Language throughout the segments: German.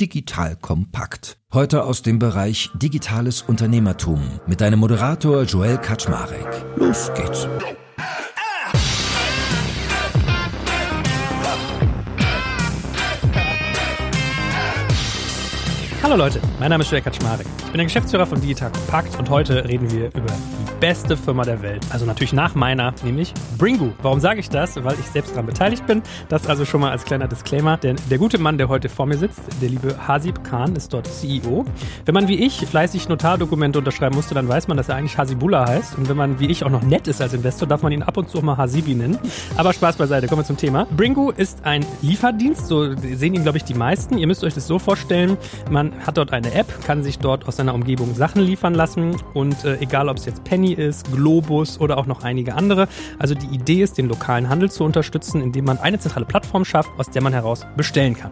Digital Kompakt. Heute aus dem Bereich Digitales Unternehmertum mit deinem Moderator Joel Kaczmarek. Los geht's. Hallo Leute, mein Name ist Joel Kaczmarek. Ich bin der Geschäftsführer von Digital Kompakt und heute reden wir über die beste Firma der Welt. Also natürlich nach meiner, nämlich Bringoo. Warum sage ich das? Weil ich selbst daran beteiligt bin. Das also schon mal als kleiner Disclaimer. Denn der gute Mann, der heute vor mir sitzt, der liebe Hasib Khan, ist dort CEO. Wenn man wie ich fleißig Notardokumente unterschreiben musste, dann weiß man, dass er eigentlich Hasibullah heißt. Und wenn man wie ich auch noch nett ist als Investor, darf man ihn ab und zu auch mal Hasibi nennen. Aber Spaß beiseite, kommen wir zum Thema. Bringoo ist ein Lieferdienst, so sehen ihn, glaube ich, die meisten. Ihr müsst euch das so vorstellen, man hat dort eine App, kann sich dort aus seiner Umgebung Sachen liefern lassen und egal, ob es jetzt Penny ist, Globus oder auch noch einige andere. Also die Idee ist, den lokalen Handel zu unterstützen, indem man eine zentrale Plattform schafft, aus der man heraus bestellen kann.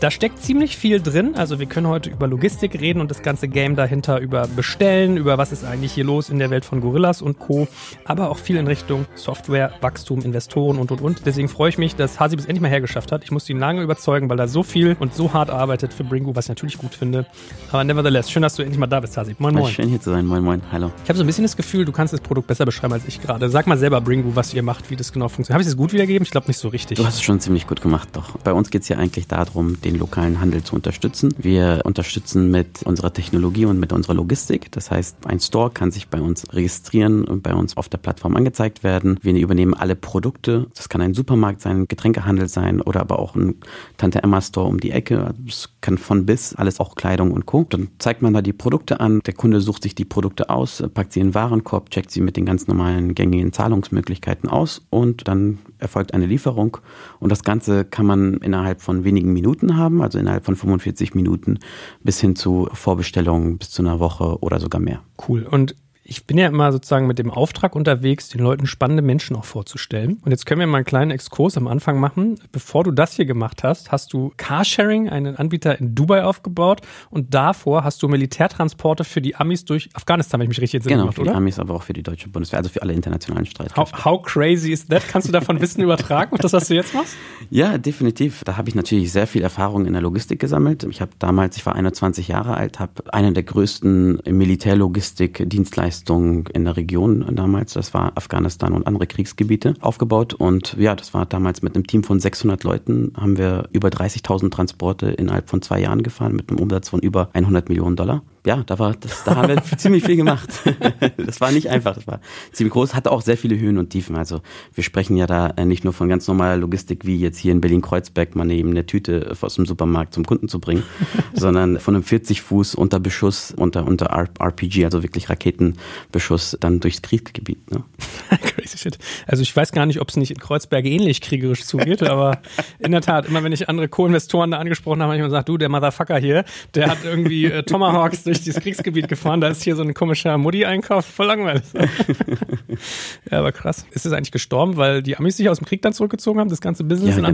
Da steckt ziemlich viel drin, also wir können heute über Logistik reden und das ganze Game dahinter, über Bestellen, über was ist eigentlich hier los in der Welt von Gorillas und Co., aber auch viel in Richtung Software, Wachstum, Investoren und. Deswegen freue ich mich, dass Hasib es endlich mal hergeschafft hat. Ich musste ihn lange überzeugen, weil er so viel und so hart arbeitet für Bringoo, was ich natürlich gut finde. Aber nevertheless, schön, dass du endlich mal da bist, Hasib. Moin, moin. Schön hier zu sein, moin, moin, hallo. Ich habe so ein bisschen das Gefühl, du kannst das Produkt besser beschreiben als ich gerade. Sag mal selber, Bringoo, was ihr macht, wie das genau funktioniert. Habe ich das gut wiedergegeben? Ich glaube nicht so richtig. Du hast es schon ziemlich gut gemacht, doch. Bei uns geht es ja eigentlich darum, den lokalen Handel zu unterstützen. Wir unterstützen mit unserer Technologie und mit unserer Logistik. Das heißt, ein Store kann sich bei uns registrieren und bei uns auf der Plattform angezeigt werden. Wir übernehmen alle Produkte. Das kann ein Supermarkt sein, ein Getränkehandel sein oder aber auch ein Tante-Emma-Store um die Ecke. Das kann von bis, alles auch Kleidung und Co. Dann zeigt man da die Produkte an. Der Kunde sucht sich die Produkte aus, packt sie in den Warenkorb, checkt sie mit den ganz normalen gängigen Zahlungsmöglichkeiten aus und dann erfolgt eine Lieferung. Und das Ganze kann man innerhalb von wenigen Minuten haben, also innerhalb von 45 Minuten bis hin zu Vorbestellungen, bis zu einer Woche oder sogar mehr. Cool. Und ich bin ja immer sozusagen mit dem Auftrag unterwegs, den Leuten spannende Menschen auch vorzustellen. Und jetzt können wir mal einen kleinen Exkurs am Anfang machen. Bevor du das hier gemacht hast, hast du Carsharing, einen Anbieter in Dubai aufgebaut. Und davor hast du Militärtransporte für die Amis durch Afghanistan, wenn ich mich richtig entsinne. Genau, für die Amis, aber auch für die deutsche Bundeswehr, also für alle internationalen Streitkräfte. How crazy is that? Kannst du davon Wissen übertragen, auf das, was du jetzt machst? Ja, definitiv. Da habe ich natürlich sehr viel Erfahrung in der Logistik gesammelt. Ich war 21 Jahre alt, habe eine der größten Militärlogistik-Dienstleistungen in der Region damals, das war Afghanistan und andere Kriegsgebiete, aufgebaut. Und ja, das war damals mit einem Team von 600 Leuten, haben wir über 30.000 Transporte innerhalb von 2 Jahren gefahren mit einem Umsatz von über $100 Millionen. Ja, da haben wir ziemlich viel gemacht. Das war nicht einfach, das war ziemlich groß, hatte auch sehr viele Höhen und Tiefen. Also wir sprechen ja da nicht nur von ganz normaler Logistik, wie jetzt hier in Berlin-Kreuzberg mal eben eine Tüte aus dem Supermarkt zum Kunden zu bringen, sondern von einem 40 Fuß unter Beschuss, unter RPG, also wirklich Raketenbeschuss, dann durchs Kriegsgebiet. Ne? Crazy shit. Also ich weiß gar nicht, ob es nicht in Kreuzberg ähnlich kriegerisch zugeht, aber in der Tat, immer wenn ich andere Co-Investoren da angesprochen habe, habe ich immer gesagt, du, der Motherfucker hier, der hat irgendwie Tomahawks durch dieses Kriegsgebiet gefahren, da ist hier so ein komischer Mutti-Einkauf, voll langweilig. Ja, aber krass. Ist es eigentlich gestorben, weil die Amis sich aus dem Krieg dann zurückgezogen haben, das ganze Business? Ja,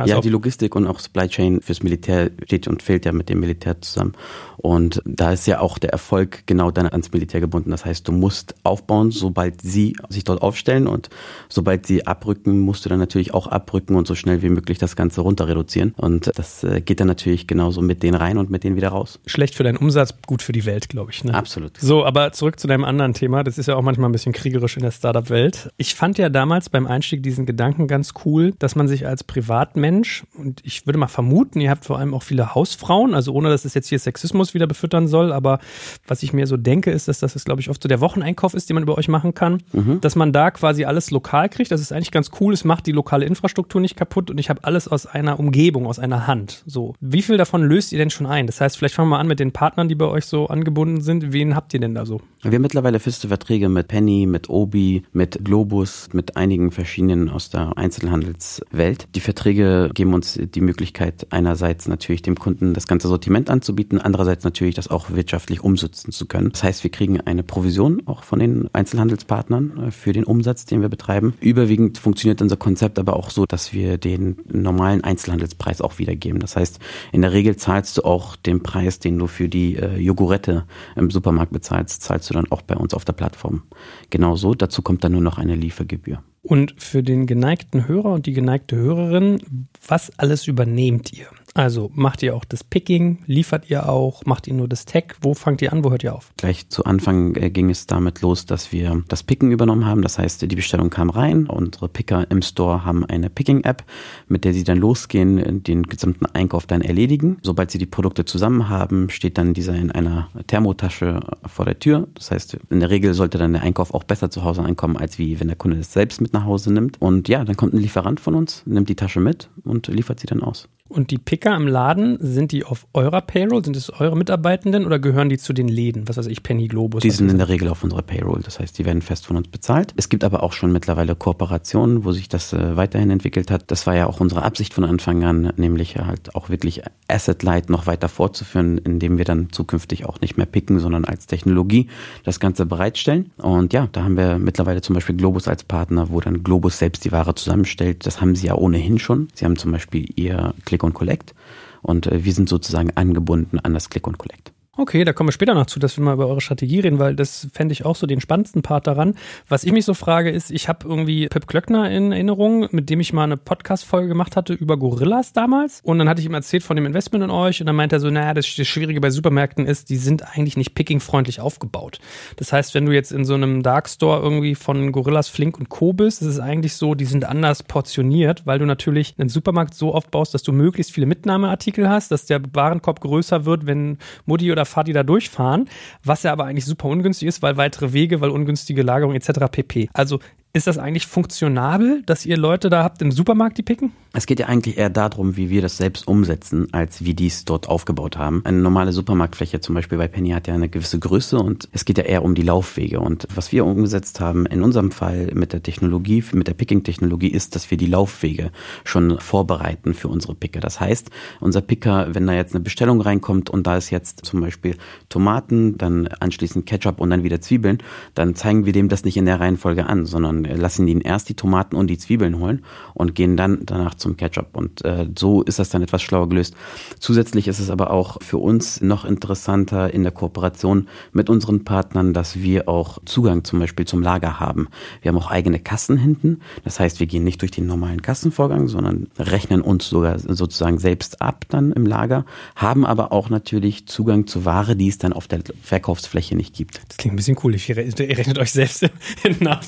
genau. Die Logistik und auch Supply Chain fürs Militär steht und fehlt ja mit dem Militär zusammen. Und da ist ja auch der Erfolg genau dann ans Militär gebunden. Das heißt, du musst aufbauen, sobald sie sich dort aufstellen und sobald sie abrücken, musst du dann natürlich auch abrücken und so schnell wie möglich das Ganze runter reduzieren. Und das geht dann natürlich genauso mit denen rein und mit denen wieder raus. Schlecht für deinen Umsatz, gut für die Welt, glaube ich. Ne? Absolut. So, aber zurück zu deinem anderen Thema. Das ist ja auch manchmal ein bisschen kriegerisch in der Startup-Welt. Ich fand ja damals beim Einstieg diesen Gedanken ganz cool, dass man sich als Privatmensch, und ich würde mal vermuten, ihr habt vor allem auch viele Hausfrauen, also ohne, dass es jetzt hier Sexismus wieder befüttern soll, aber was ich mir so denke, ist, dass das, glaube ich, oft so der Wocheneinkauf ist, den man über euch machen kann, dass man da quasi alles lokal kriegt. Das ist eigentlich ganz cool. Es macht die lokale Infrastruktur nicht kaputt und ich habe alles aus einer Umgebung, aus einer Hand. So, wie viel davon löst ihr denn schon ein? Das heißt, vielleicht fangen wir mal an mit den Partnern, die bei euch so angebunden sind. Wen habt ihr denn da so? Wir haben mittlerweile feste Verträge mit Penny, mit Obi, mit Globus, mit einigen verschiedenen aus der Einzelhandelswelt. Die Verträge geben uns die Möglichkeit, einerseits natürlich dem Kunden das ganze Sortiment anzubieten, andererseits natürlich das auch wirtschaftlich umsetzen zu können. Das heißt, wir kriegen eine Provision auch von den Einzelhandelspartnern für den Umsatz, den wir betreiben. Überwiegend funktioniert unser Konzept aber auch so, dass wir den normalen Einzelhandelspreis auch wiedergeben. Das heißt, in der Regel zahlst du auch den Preis, den du für die Joghurette im Supermarkt bezahlst, zahlst du dann auch bei uns auf der Plattform. Genauso, dazu kommt dann nur noch eine Liefergebühr. Und für den geneigten Hörer und die geneigte Hörerin, was alles übernehmt ihr? Also macht ihr auch das Picking, liefert ihr auch, macht ihr nur das Tag, wo fangt ihr an, wo hört ihr auf? Gleich zu Anfang ging es damit los, dass wir das Picken übernommen haben, das heißt die Bestellung kam rein, unsere Picker im Store haben eine Picking-App, mit der sie dann losgehen, den gesamten Einkauf dann erledigen. Sobald sie die Produkte zusammen haben, steht dann dieser in einer Thermotasche vor der Tür, das heißt in der Regel sollte dann der Einkauf auch besser zu Hause ankommen, als wie wenn der Kunde es selbst mit nach Hause nimmt und ja, dann kommt ein Lieferant von uns, nimmt die Tasche mit und liefert sie dann aus. Und die Picker am Laden, sind die auf eurer Payroll? Sind es eure Mitarbeitenden oder gehören die zu den Läden? Was weiß ich, Penny, Globus? Die sind in der Regel auf unserer Payroll. Das heißt, die werden fest von uns bezahlt. Es gibt aber auch schon mittlerweile Kooperationen, wo sich das weiterhin entwickelt hat. Das war ja auch unsere Absicht von Anfang an, nämlich halt auch wirklich Asset Light noch weiter fortzuführen, indem wir dann zukünftig auch nicht mehr picken, sondern als Technologie das Ganze bereitstellen. Und ja, da haben wir mittlerweile zum Beispiel Globus als Partner, wo dann Globus selbst die Ware zusammenstellt. Das haben sie ja ohnehin schon. Sie haben zum Beispiel ihr Click-&-Collect und wir sind sozusagen angebunden an das Click-&-Collect. Okay, da kommen wir später noch zu, dass wir mal über eure Strategie reden, weil das fände ich auch so den spannendsten Part daran. Was ich mich so frage ist, ich habe irgendwie Pep Klöckner in Erinnerung, mit dem ich mal eine Podcast-Folge gemacht hatte über Gorillas damals und dann hatte ich ihm erzählt von dem Investment in euch und dann meinte er so, naja, das Schwierige bei Supermärkten ist, die sind eigentlich nicht picking-freundlich aufgebaut. Das heißt, wenn du jetzt in so einem Darkstore irgendwie von Gorillas, Flink und Co. bist, ist es eigentlich so, die sind anders portioniert, weil du natürlich einen Supermarkt so aufbaust, dass du möglichst viele Mitnahmeartikel hast, dass der Warenkorb größer wird, wenn Mutti oder Fahrt die da durchfahren, was ja aber eigentlich super ungünstig ist, weil weitere Wege, weil ungünstige Lagerung etc. pp. Also ist das eigentlich funktionabel, dass ihr Leute da habt im Supermarkt, die picken? Es geht ja eigentlich eher darum, wie wir das selbst umsetzen, als wie die es dort aufgebaut haben. Eine normale Supermarktfläche zum Beispiel bei Penny hat ja eine gewisse Größe und es geht ja eher um die Laufwege. Und was wir umgesetzt haben in unserem Fall mit der Technologie, mit der Picking-Technologie ist, dass wir die Laufwege schon vorbereiten für unsere Picker. Das heißt, unser Picker, wenn da jetzt eine Bestellung reinkommt und da ist jetzt zum Beispiel Tomaten, dann anschließend Ketchup und dann wieder Zwiebeln, dann zeigen wir dem das nicht in der Reihenfolge an, sondern lassen ihn erst die Tomaten und die Zwiebeln holen und gehen dann danach zum Ketchup. Und so ist das dann etwas schlauer gelöst. Zusätzlich ist es aber auch für uns noch interessanter in der Kooperation mit unseren Partnern, dass wir auch Zugang zum Beispiel zum Lager haben. Wir haben auch eigene Kassen hinten. Das heißt, wir gehen nicht durch den normalen Kassenvorgang, sondern rechnen uns sogar sozusagen selbst ab dann im Lager, haben aber auch natürlich Zugang zu Ware, die es dann auf der Verkaufsfläche nicht gibt. Das klingt ein bisschen cool. Ihr rechnet euch selbst hinten ab.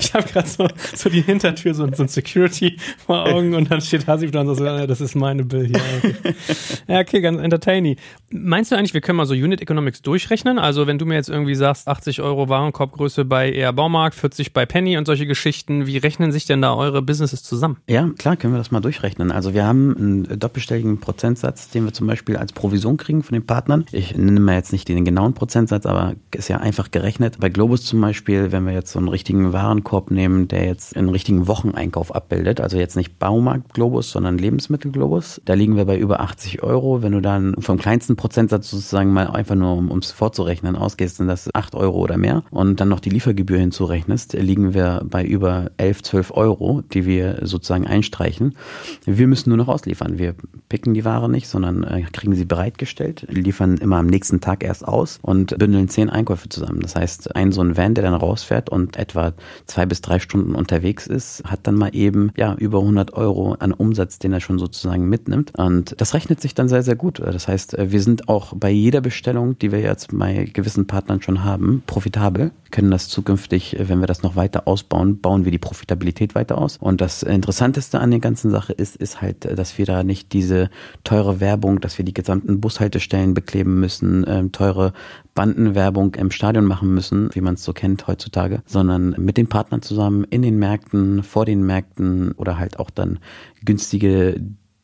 Ich habe gerade so die Hintertür, so ein Security vor Augen und dann steht Hasibullah und so, das ist meine Bill hier. Okay. Ja, okay, ganz entertaining. Meinst du eigentlich, wir können mal so Unit Economics durchrechnen? Also wenn du mir jetzt irgendwie sagst, 80 Euro Warenkorbgröße bei eher Baumarkt, 40 bei Penny und solche Geschichten, wie rechnen sich denn da eure Businesses zusammen? Ja, klar, können wir das mal durchrechnen. Also wir haben einen doppelstelligen Prozentsatz, den wir zum Beispiel als Provision kriegen von den Partnern. Ich nenne mal jetzt nicht den genauen Prozentsatz, aber ist ja einfach gerechnet. Bei Globus zum Beispiel, wenn wir jetzt so einen richtigen Warenkorb nehmen, der jetzt einen richtigen Wocheneinkauf abbildet, also jetzt nicht Baumarkt-Globus, sondern Lebensmittel-Globus. Da liegen wir bei über 80 Euro. Wenn du dann vom kleinsten Prozentsatz sozusagen mal einfach nur, um es vorzurechnen, ausgehst, sind das 8 Euro oder mehr und dann noch die Liefergebühr hinzurechnest, liegen wir bei über 11, 12 Euro, die wir sozusagen einstreichen. Wir müssen nur noch ausliefern. Wir picken die Ware nicht, sondern kriegen sie bereitgestellt, liefern immer am nächsten Tag erst aus und bündeln 10 Einkäufe zusammen. Das heißt, so ein Van, der dann rausfährt und etwa 2 bis 3 Stunden unterwegs ist, hat dann mal eben über 100 Euro an Umsatz, den er schon sozusagen mitnimmt. Und das rechnet sich dann sehr, sehr gut. Das heißt, wir sind auch bei jeder Bestellung, die wir jetzt bei gewissen Partnern schon haben, profitabel. Wir können das zukünftig, wenn wir das noch weiter ausbauen, bauen wir die Profitabilität weiter aus. Und das Interessanteste an der ganzen Sache ist halt, dass wir da nicht diese teure Werbung, dass wir die gesamten Bushaltestellen bekleben müssen, teure Bandenwerbung im Stadion machen müssen, wie man es so kennt heutzutage, sondern mit den Partnern zusammen in den Märkten, vor den Märkten oder halt auch dann günstige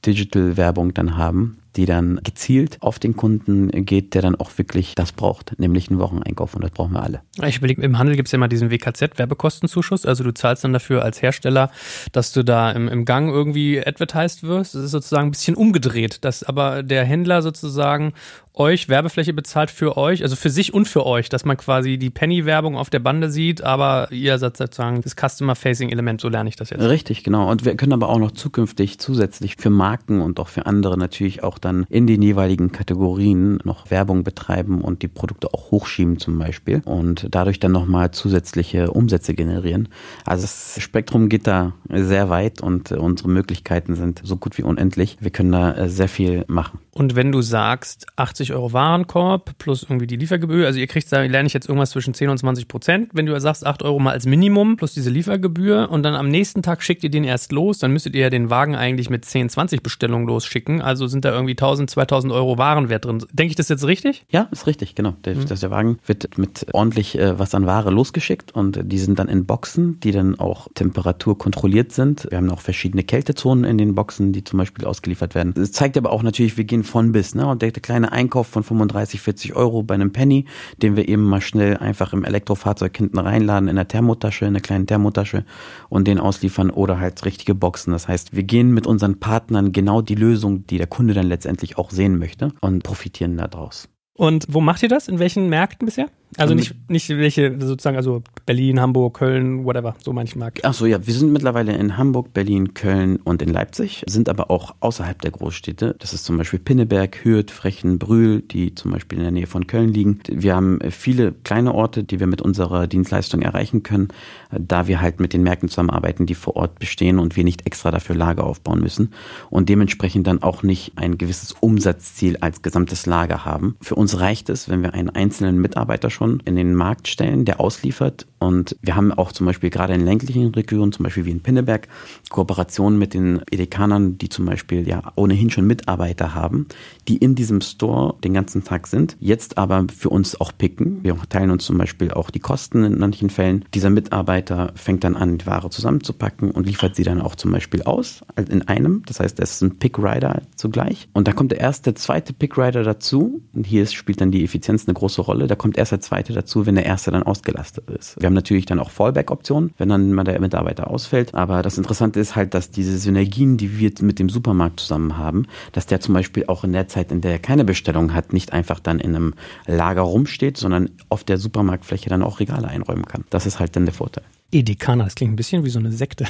Digital-Werbung dann haben, die dann gezielt auf den Kunden geht, der dann auch wirklich das braucht, nämlich einen Wocheneinkauf und das brauchen wir alle. Ich überlege, im Handel gibt es ja immer diesen WKZ-Werbekostenzuschuss, also du zahlst dann dafür als Hersteller, dass du da im Gang irgendwie advertised wirst. Das ist sozusagen ein bisschen umgedreht, dass aber der Händler sozusagen euch Werbefläche bezahlt für euch, also für sich und für euch, dass man quasi die Penny-Werbung auf der Bande sieht, aber ihr seid sozusagen das Customer-Facing-Element, so lerne ich das jetzt. Richtig, genau. Und wir können aber auch noch zukünftig zusätzlich für Marken und auch für andere natürlich auch auch dann in den jeweiligen Kategorien noch Werbung betreiben und die Produkte auch hochschieben zum Beispiel und dadurch dann nochmal zusätzliche Umsätze generieren. Also das Spektrum geht da sehr weit und unsere Möglichkeiten sind so gut wie unendlich. Wir können da sehr viel machen. Und wenn du sagst, 80 Euro Warenkorb plus irgendwie die Liefergebühr, also ihr kriegt, lerne ich jetzt irgendwas zwischen 10 und 20%, wenn du sagst, 8 Euro mal als Minimum plus diese Liefergebühr und dann am nächsten Tag schickt ihr den erst los, dann müsstet ihr ja den Wagen eigentlich mit 10, 20 Bestellungen losschicken, also sind da irgendwie 1.000, 2.000 Euro Warenwert drin. Denke ich das jetzt richtig? Ja, ist richtig, genau. Der Wagen wird mit ordentlich was an Ware losgeschickt und die sind dann in Boxen, die dann auch temperaturkontrolliert sind. Wir haben auch verschiedene Kältezonen in den Boxen, die zum Beispiel ausgeliefert werden. Das zeigt aber auch natürlich, wir gehen von bis, ne? Und der kleine Einkauf von 35, 40 Euro bei einem Penny, den wir eben mal schnell einfach im Elektrofahrzeug hinten reinladen, in der Thermotasche, in einer kleinen Thermotasche und den ausliefern oder halt richtige Boxen. Das heißt, wir gehen mit unseren Partnern genau die Lösung, die der Kunde dann letztendlich auch sehen möchte und profitieren daraus. Und wo macht ihr das? In welchen Märkten bisher? Also nicht welche sozusagen, also Berlin, Hamburg, Köln, whatever, so manchen Markt. Achso, ja, wir sind mittlerweile in Hamburg, Berlin, Köln und in Leipzig, sind aber auch außerhalb der Großstädte. Das ist zum Beispiel Pinneberg, Hürth, Frechen, Brühl, die zum Beispiel in der Nähe von Köln liegen. Wir haben viele kleine Orte, die wir mit unserer Dienstleistung erreichen können, da wir halt mit den Märkten zusammenarbeiten, die vor Ort bestehen und wir nicht extra dafür Lager aufbauen müssen und dementsprechend dann auch nicht ein gewisses Umsatzziel als gesamtes Lager haben. Für uns reicht es, wenn wir einen einzelnen Mitarbeiter schon in den Markt stellen, der ausliefert. Und wir haben auch zum Beispiel gerade in ländlichen Regionen, zum Beispiel wie in Pinneberg, Kooperationen mit den Edekanern, die zum Beispiel ja ohnehin schon Mitarbeiter haben, die in diesem Store den ganzen Tag sind, jetzt aber für uns auch picken. Wir teilen uns zum Beispiel auch die Kosten in manchen Fällen. Dieser Mitarbeiter fängt dann an, die Ware zusammenzupacken und liefert sie dann auch zum Beispiel aus in einem. Das heißt, es ist ein Pick-Rider zugleich. Und da kommt der zweite Pick-Rider dazu. Und hier spielt dann die Effizienz eine große Rolle. Da kommt erst der zweite dazu, wenn der erste dann ausgelastet ist. Wir haben natürlich dann auch Fallback-Optionen, wenn dann mal der Mitarbeiter ausfällt. Aber das Interessante ist halt, dass diese Synergien, die wir mit dem Supermarkt zusammen haben, dass der zum Beispiel auch in der Zeit, in der er keine Bestellung hat, nicht einfach dann in einem Lager rumsteht, sondern auf der Supermarktfläche dann auch Regale einräumen kann. Das ist halt dann der Vorteil. Edekaner, das klingt ein bisschen wie so eine Sekte.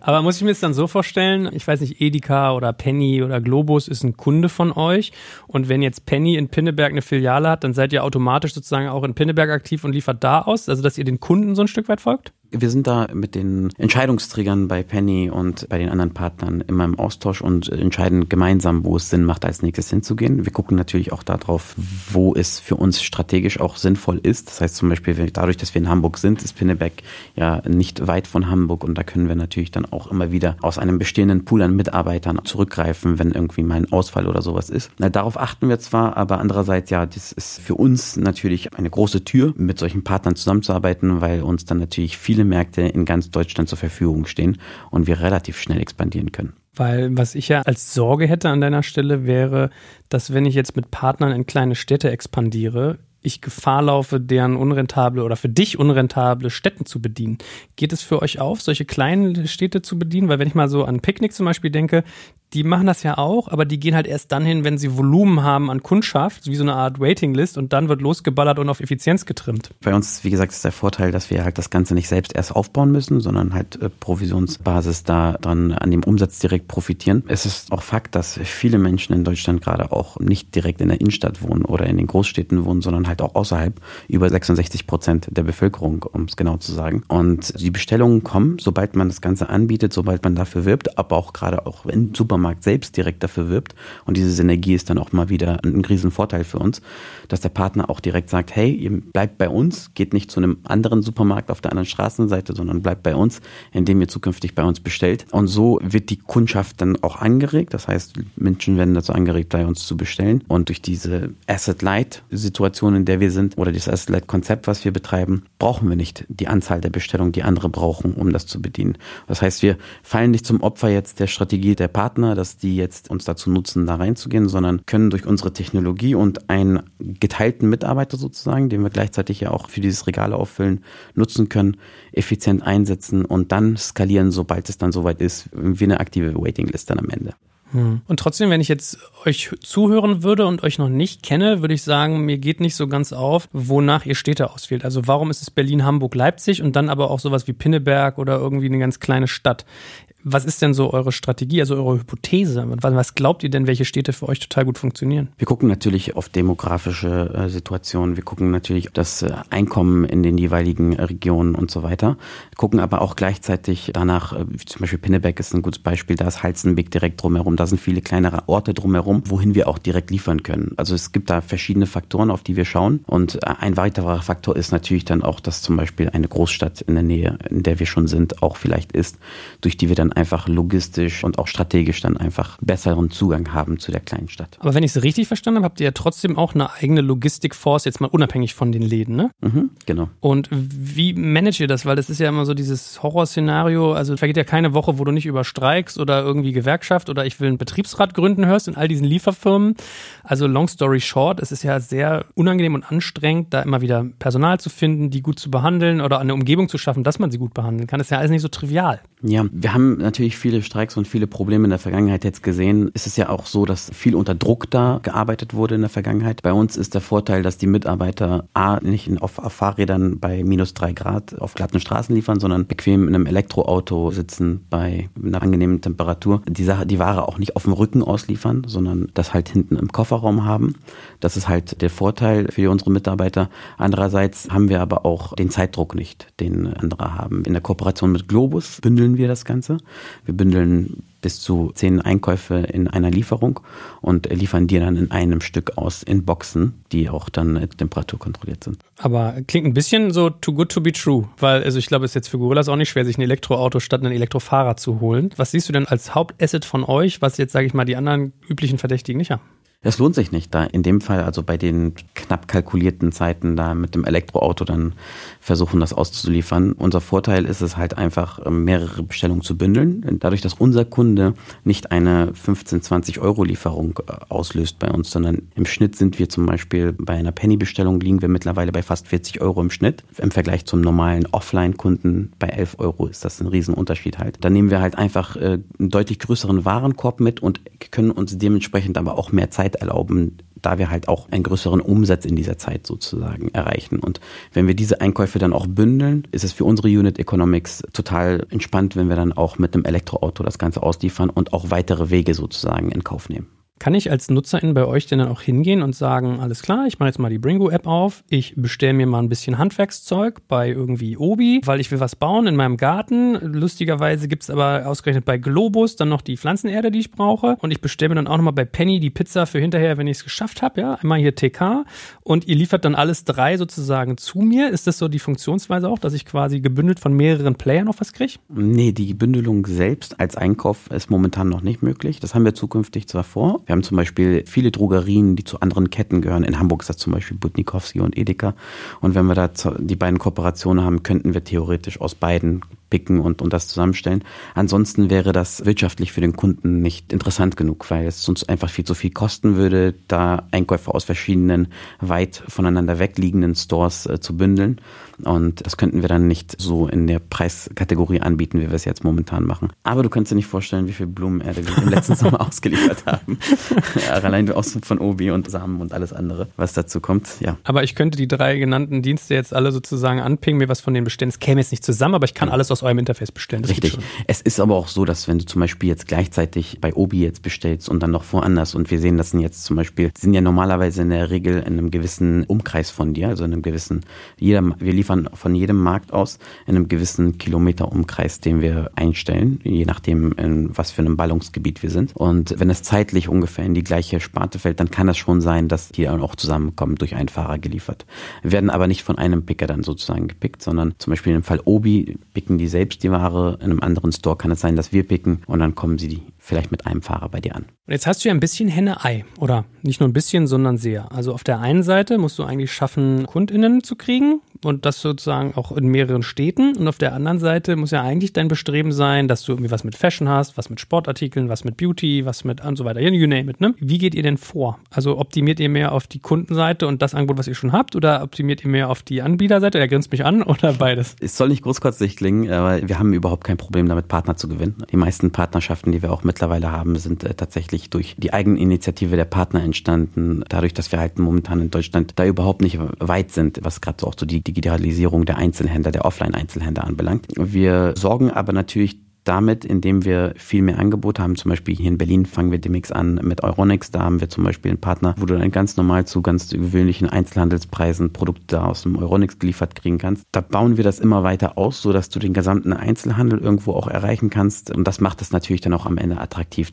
Aber muss ich mir das dann so vorstellen, ich weiß nicht, Edeka oder Penny oder Globus ist ein Kunde von euch und wenn jetzt Penny in Pinneberg eine Filiale hat, dann seid ihr automatisch sozusagen auch in Pinneberg aktiv und liefert da aus, also dass ihr den Kunden so ein Stück weit folgt? Wir sind da mit den Entscheidungsträgern bei Penny und bei den anderen Partnern immer im Austausch und entscheiden gemeinsam, wo es Sinn macht, als nächstes hinzugehen. Wir gucken natürlich auch darauf, wo es für uns strategisch auch sinnvoll ist. Das heißt zum Beispiel, dadurch, dass wir in Hamburg sind, ist Pinneberg ja nicht weit von Hamburg und da können wir natürlich dann auch immer wieder aus einem bestehenden Pool an Mitarbeitern zurückgreifen, wenn irgendwie mal ein Ausfall oder sowas ist. Na, darauf achten wir zwar, aber andererseits, ja, das ist für uns natürlich eine große Tür, mit solchen Partnern zusammenzuarbeiten, weil uns dann natürlich viele Märkte in ganz Deutschland zur Verfügung stehen und wir relativ schnell expandieren können. Weil was ich ja als Sorge hätte an deiner Stelle wäre, dass wenn ich jetzt mit Partnern in kleine Städte expandiere, ich Gefahr laufe, deren unrentable oder für dich unrentable Städten zu bedienen. Geht es für euch auf, solche kleinen Städte zu bedienen? Weil wenn ich mal so an Picknick zum Beispiel denke, die machen das ja auch, aber die gehen halt erst dann hin, wenn sie Volumen haben an Kundschaft, wie so eine Art Waiting-List und dann wird losgeballert und auf Effizienz getrimmt. Bei uns, wie gesagt, ist der Vorteil, dass wir halt das Ganze nicht selbst erst aufbauen müssen, sondern halt Provisionsbasis da dran an dem Umsatz direkt profitieren. Es ist auch Fakt, dass viele Menschen in Deutschland gerade auch nicht direkt in der Innenstadt wohnen oder in den Großstädten wohnen, sondern halt auch außerhalb, über 66% der Bevölkerung, um es genau zu sagen. Und die Bestellungen kommen, sobald man das Ganze anbietet, sobald man dafür wirbt, aber auch gerade auch in Supermarkt selbst direkt dafür wirbt. Und diese Synergie ist dann auch mal wieder ein Riesenvorteil für uns, dass der Partner auch direkt sagt, hey, ihr bleibt bei uns, geht nicht zu einem anderen Supermarkt auf der anderen Straßenseite, sondern bleibt bei uns, indem ihr zukünftig bei uns bestellt. Und so wird die Kundschaft dann auch angeregt. Das heißt, Menschen werden dazu angeregt, bei uns zu bestellen. Und durch diese Asset-Light-Situation, in der wir sind, oder das Asset-Light-Konzept, was wir betreiben, brauchen wir nicht die Anzahl der Bestellungen, die andere brauchen, um das zu bedienen. Das heißt, wir fallen nicht zum Opfer jetzt der Strategie der Partner, dass die jetzt uns dazu nutzen, da reinzugehen, sondern können durch unsere Technologie und einen geteilten Mitarbeiter sozusagen, den wir gleichzeitig ja auch für dieses Regal auffüllen, nutzen können, effizient einsetzen und dann skalieren, sobald es dann soweit ist, wie eine aktive Waiting-List dann am Ende. Und trotzdem, wenn ich jetzt euch zuhören würde und euch noch nicht kenne, würde ich sagen, mir geht nicht so ganz auf, wonach ihr Städte auswählt. Also warum ist es Berlin, Hamburg, Leipzig und dann aber auch sowas wie Pinneberg oder irgendwie eine ganz kleine Stadt? Was ist denn so eure Strategie, also eure Hypothese? Was glaubt ihr denn, welche Städte für euch total gut funktionieren? Wir gucken natürlich auf demografische Situationen. Wir gucken natürlich auf das Einkommen in den jeweiligen Regionen und so weiter. Gucken aber auch gleichzeitig danach, zum Beispiel Pinneberg ist ein gutes Beispiel, da ist Halstenbek direkt drumherum, da sind viele kleinere Orte drumherum, wohin wir auch direkt liefern können. Also es gibt da verschiedene Faktoren, auf die wir schauen. Und ein weiterer Faktor ist natürlich dann auch, dass zum Beispiel eine Großstadt in der Nähe, in der wir schon sind, auch vielleicht ist, durch die wir dann einfach logistisch und auch strategisch dann einfach besseren Zugang haben zu der kleinen Stadt. Aber wenn ich es richtig verstanden habe, habt ihr ja trotzdem auch eine eigene Logistikforce, jetzt mal unabhängig von den Läden, ne? Mhm, genau. Und wie managt ihr das? Weil das ist ja immer so dieses Horrorszenario, also vergeht ja keine Woche, wo du nicht über Streiks oder irgendwie Gewerkschaft oder ich will einen Betriebsrat gründen hörst in all diesen Lieferfirmen. Also long story short, es ist ja sehr unangenehm und anstrengend, da immer wieder Personal zu finden, die gut zu behandeln oder eine Umgebung zu schaffen, dass man sie gut behandeln kann. Das ist ja alles nicht so trivial. Ja, wir haben natürlich viele Streiks und viele Probleme in der Vergangenheit jetzt gesehen. Es ist ja auch so, dass viel unter Druck da gearbeitet wurde in der Vergangenheit. Bei uns ist der Vorteil, dass die Mitarbeiter A, nicht auf Fahrrädern bei -3 Grad auf glatten Straßen liefern, sondern bequem in einem Elektroauto sitzen bei einer angenehmen Temperatur. Die Ware auch nicht auf dem Rücken ausliefern, sondern das halt hinten im Kofferraum haben. Das ist halt der Vorteil für unsere Mitarbeiter. Andererseits haben wir aber auch den Zeitdruck nicht, den andere haben. In der Kooperation mit Globus bündeln wir das Ganze. Wir bündeln bis zu 10 Einkäufe in einer Lieferung und liefern die dann in einem Stück aus in Boxen, die auch dann temperaturkontrolliert sind. Aber klingt ein bisschen so too good to be true, weil also ich glaube, es ist jetzt für Gorillas auch nicht schwer, sich ein Elektroauto statt einen Elektrofahrrad zu holen. Was siehst du denn als Hauptasset von euch, was jetzt, sage ich mal, die anderen üblichen Verdächtigen nicht haben? Das lohnt sich nicht, da in dem Fall, also bei den knapp kalkulierten Zeiten da mit dem Elektroauto dann versuchen, das auszuliefern. Unser Vorteil ist es halt einfach, mehrere Bestellungen zu bündeln. Dadurch, dass unser Kunde nicht eine 15-20-Euro-Lieferung auslöst bei uns, sondern im Schnitt sind wir zum Beispiel bei einer Penny-Bestellung liegen wir mittlerweile bei fast 40 Euro im Schnitt. Im Vergleich zum normalen Offline-Kunden bei 11 Euro ist das ein Riesenunterschied halt. Da nehmen wir halt einfach einen deutlich größeren Warenkorb mit und können uns dementsprechend aber auch mehr Zeit erlauben, da wir halt auch einen größeren Umsatz in dieser Zeit sozusagen erreichen. Und wenn wir diese Einkäufe dann auch bündeln, ist es für unsere Unit Economics total entspannt, wenn wir dann auch mit einem Elektroauto das Ganze ausliefern und auch weitere Wege sozusagen in Kauf nehmen. Kann ich als Nutzerin bei euch denn dann auch hingehen und sagen, alles klar, ich mache jetzt mal die Bringoo-App auf, ich bestelle mir mal ein bisschen Handwerkszeug bei irgendwie Obi, weil ich will was bauen in meinem Garten. Lustigerweise gibt es aber ausgerechnet bei Globus dann noch die Pflanzenerde, die ich brauche. Und ich bestelle mir dann auch nochmal bei Penny die Pizza für hinterher, wenn ich es geschafft habe. Ja, einmal hier TK und ihr liefert dann alles 3 sozusagen zu mir. Ist das so die Funktionsweise auch, dass ich quasi gebündelt von mehreren Playern noch was kriege? Nee, die Bündelung selbst als Einkauf ist momentan noch nicht möglich. Das haben wir zukünftig zwar vor. Wir haben zum Beispiel viele Drogerien, die zu anderen Ketten gehören. In Hamburg ist das zum Beispiel Budnikowski und Edeka. Und wenn wir da die beiden Kooperationen haben, könnten wir theoretisch aus beiden picken und das zusammenstellen. Ansonsten wäre das wirtschaftlich für den Kunden nicht interessant genug, weil es uns einfach viel zu viel kosten würde, da Einkäufe aus verschiedenen, weit voneinander wegliegenden Stores zu bündeln. Und das könnten wir dann nicht so in der Preiskategorie anbieten, wie wir es jetzt momentan machen. Aber du kannst dir nicht vorstellen, wie viel Blumenerde wir im letzten Sommer ausgeliefert haben. Allein aus von Obi und Samen und alles andere, was dazu kommt, ja. Aber ich könnte die 3 genannten Dienste jetzt alle sozusagen anpingen, mir was von denen bestellen. Es käme jetzt nicht zusammen, aber ich kann alles aus eurem Interface bestellen. Das richtig. Es ist aber auch so, dass wenn du zum Beispiel jetzt gleichzeitig bei Obi jetzt bestellst und dann noch woanders und wir sehen das jetzt zum Beispiel, sind ja normalerweise in der Regel in einem gewissen Umkreis von dir, also in einem gewissen, wir liefern von jedem Markt aus in einem gewissen Kilometerumkreis, den wir einstellen, je nachdem in was für einem Ballungsgebiet wir sind. Und wenn es zeitlich ungefähr in die gleiche Sparte fällt, dann kann das schon sein, dass die dann auch zusammenkommen durch einen Fahrer geliefert. Wir werden aber nicht von einem Picker dann sozusagen gepickt, sondern zum Beispiel im Fall Obi picken die selbst die Ware, in einem anderen Store kann es sein, dass wir picken und dann kommen sie die vielleicht mit einem Fahrer bei dir an. Und jetzt hast du ja ein bisschen Henne-Ei, oder? Nicht nur ein bisschen, sondern sehr. Also auf der einen Seite musst du eigentlich schaffen, KundInnen zu kriegen und das sozusagen auch in mehreren Städten. Und auf der anderen Seite muss ja eigentlich dein Bestreben sein, dass du irgendwie was mit Fashion hast, was mit Sportartikeln, was mit Beauty, was mit und so weiter. You name it, ne? Wie geht ihr denn vor? Also optimiert ihr mehr auf die Kundenseite und das Angebot, was ihr schon habt, oder optimiert ihr mehr auf die Anbieterseite? Der grinst mich an, oder beides? Es soll nicht großkotzig klingen, aber wir haben überhaupt kein Problem damit, Partner zu gewinnen. Die meisten Partnerschaften, die wir auch mittlerweile haben, sind tatsächlich durch die Eigeninitiative der Partner entstanden. Dadurch, dass wir halt momentan in Deutschland da überhaupt nicht weit sind, was gerade so auch so die Digitalisierung der Offline-Einzelhändler anbelangt. Wir sorgen aber natürlich damit, indem wir viel mehr Angebote haben. Zum Beispiel hier in Berlin fangen wir demnächst an mit Euronics. Da haben wir zum Beispiel einen Partner, wo du dann ganz normal zu ganz gewöhnlichen Einzelhandelspreisen Produkte aus dem Euronics geliefert kriegen kannst. Da bauen wir das immer weiter aus, sodass du den gesamten Einzelhandel irgendwo auch erreichen kannst. Und das macht es natürlich dann auch am Ende attraktiv.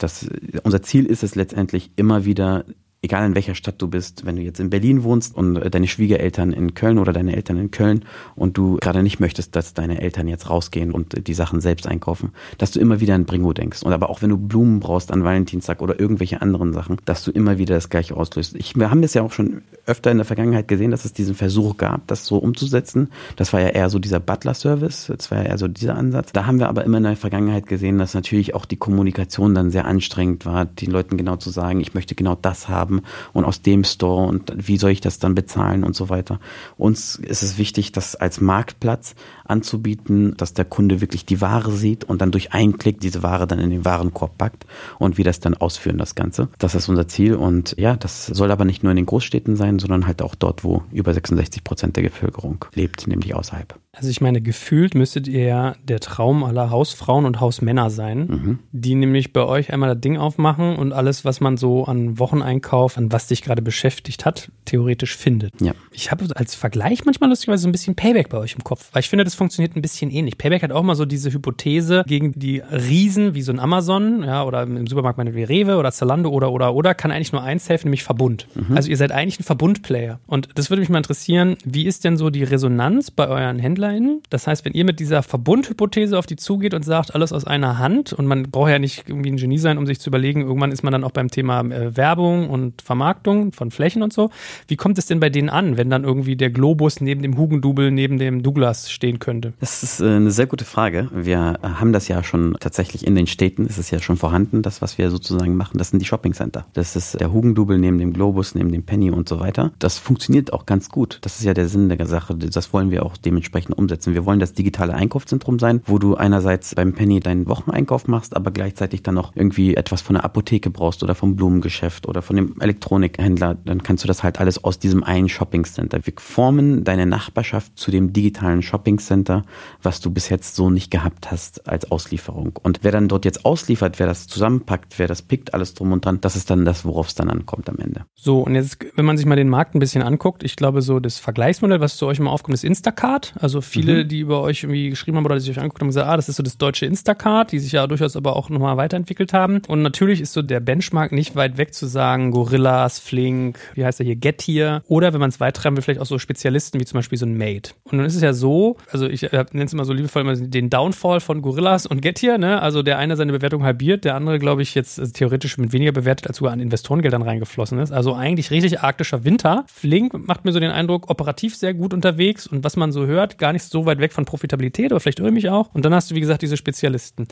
Unser Ziel ist es letztendlich immer wieder, egal in welcher Stadt du bist, wenn du jetzt in Berlin wohnst und deine Schwiegereltern in Köln oder deine Eltern in Köln und du gerade nicht möchtest, dass deine Eltern jetzt rausgehen und die Sachen selbst einkaufen, dass du immer wieder an Bringoo denkst. Und aber auch wenn du Blumen brauchst an Valentinstag oder irgendwelche anderen Sachen, dass du immer wieder das Gleiche auslöst. Wir haben das ja auch schon öfter in der Vergangenheit gesehen, dass es diesen Versuch gab, das so umzusetzen. Das war ja eher so dieser Butler-Service, das war ja eher so dieser Ansatz. Da haben wir aber immer in der Vergangenheit gesehen, dass natürlich auch die Kommunikation dann sehr anstrengend war, den Leuten genau zu sagen, ich möchte genau das haben. Und aus dem Store und wie soll ich das dann bezahlen und so weiter. Uns ist es wichtig, das als Marktplatz anzubieten, dass der Kunde wirklich die Ware sieht und dann durch einen Klick diese Ware dann in den Warenkorb packt und wir das dann ausführen, das Ganze. Das ist unser Ziel und ja, das soll aber nicht nur in den Großstädten sein, sondern halt auch dort, wo über 66% der Bevölkerung lebt, nämlich außerhalb. Also ich meine, gefühlt müsstet ihr ja der Traum aller Hausfrauen und Hausmänner sein, die nämlich bei euch einmal das Ding aufmachen und alles, was man so an Wocheneinkauf, an was dich gerade beschäftigt hat, theoretisch findet. Ja. Ich habe als Vergleich manchmal lustigerweise so ein bisschen Payback bei euch im Kopf, weil ich finde, das funktioniert ein bisschen ähnlich. Payback hat auch mal so diese Hypothese gegen die Riesen wie so ein Amazon, ja, oder im Supermarkt meinetwegen Rewe oder Zalando oder kann eigentlich nur eins helfen, nämlich Verbund. Mhm. Also ihr seid eigentlich ein Verbundplayer. Und das würde mich mal interessieren, wie ist denn so die Resonanz bei euren Händlern? Das heißt, wenn ihr mit dieser Verbundhypothese auf die zugeht und sagt, alles aus einer Hand und man braucht ja nicht irgendwie ein Genie sein, um sich zu überlegen, irgendwann ist man dann auch beim Thema Werbung und Vermarktung von Flächen und so. Wie kommt es denn bei denen an, wenn dann irgendwie der Globus neben dem Hugendubel, neben dem Douglas stehen könnte? Das ist eine sehr gute Frage. Wir haben das ja schon tatsächlich in den Städten, ist es ja schon vorhanden. Das, was wir sozusagen machen, das sind die Shoppingcenter. Das ist der Hugendubel neben dem Globus, neben dem Penny und so weiter. Das funktioniert auch ganz gut. Das ist ja der Sinn der Sache. Das wollen wir auch dementsprechend umsetzen. Wir wollen das digitale Einkaufszentrum sein, wo du einerseits beim Penny deinen Wocheneinkauf machst, aber gleichzeitig dann noch irgendwie etwas von der Apotheke brauchst oder vom Blumengeschäft oder von dem Elektronikhändler, dann kannst du das halt alles aus diesem einen Shoppingcenter. Wir formen deine Nachbarschaft zu dem digitalen Shoppingcenter, was du bis jetzt so nicht gehabt hast als Auslieferung. Und wer dann dort jetzt ausliefert, wer das zusammenpackt, wer das pickt, alles drum und dran, das ist dann das, worauf es dann ankommt am Ende. So, und jetzt, wenn man sich mal den Markt ein bisschen anguckt, ich glaube so das Vergleichsmodell, was zu euch immer aufkommt, ist Instacart, also viele, die über euch irgendwie geschrieben haben oder die sich euch angeguckt haben, gesagt, das ist so das deutsche Instacart, die sich ja durchaus aber auch nochmal weiterentwickelt haben. Und natürlich ist so der Benchmark nicht weit weg zu sagen, Gorillas, Flink, wie heißt der hier, Gettier. Oder wenn man es weit treiben will, vielleicht auch so Spezialisten wie zum Beispiel so ein Made. Und dann ist es ja so, also ich nenne es immer so liebevoll immer den Downfall von Gorillas und Gettier, ne? Also der eine seine Bewertung halbiert, der andere, glaube ich, jetzt theoretisch mit weniger bewertet, als sogar an Investorengeldern reingeflossen ist. Also eigentlich richtig arktischer Winter. Flink macht mir so den Eindruck, operativ sehr gut unterwegs und was man so hört, gar nicht so weit weg von Profitabilität, aber vielleicht irre ich mich auch. Und dann hast du, wie gesagt, diese Spezialisten.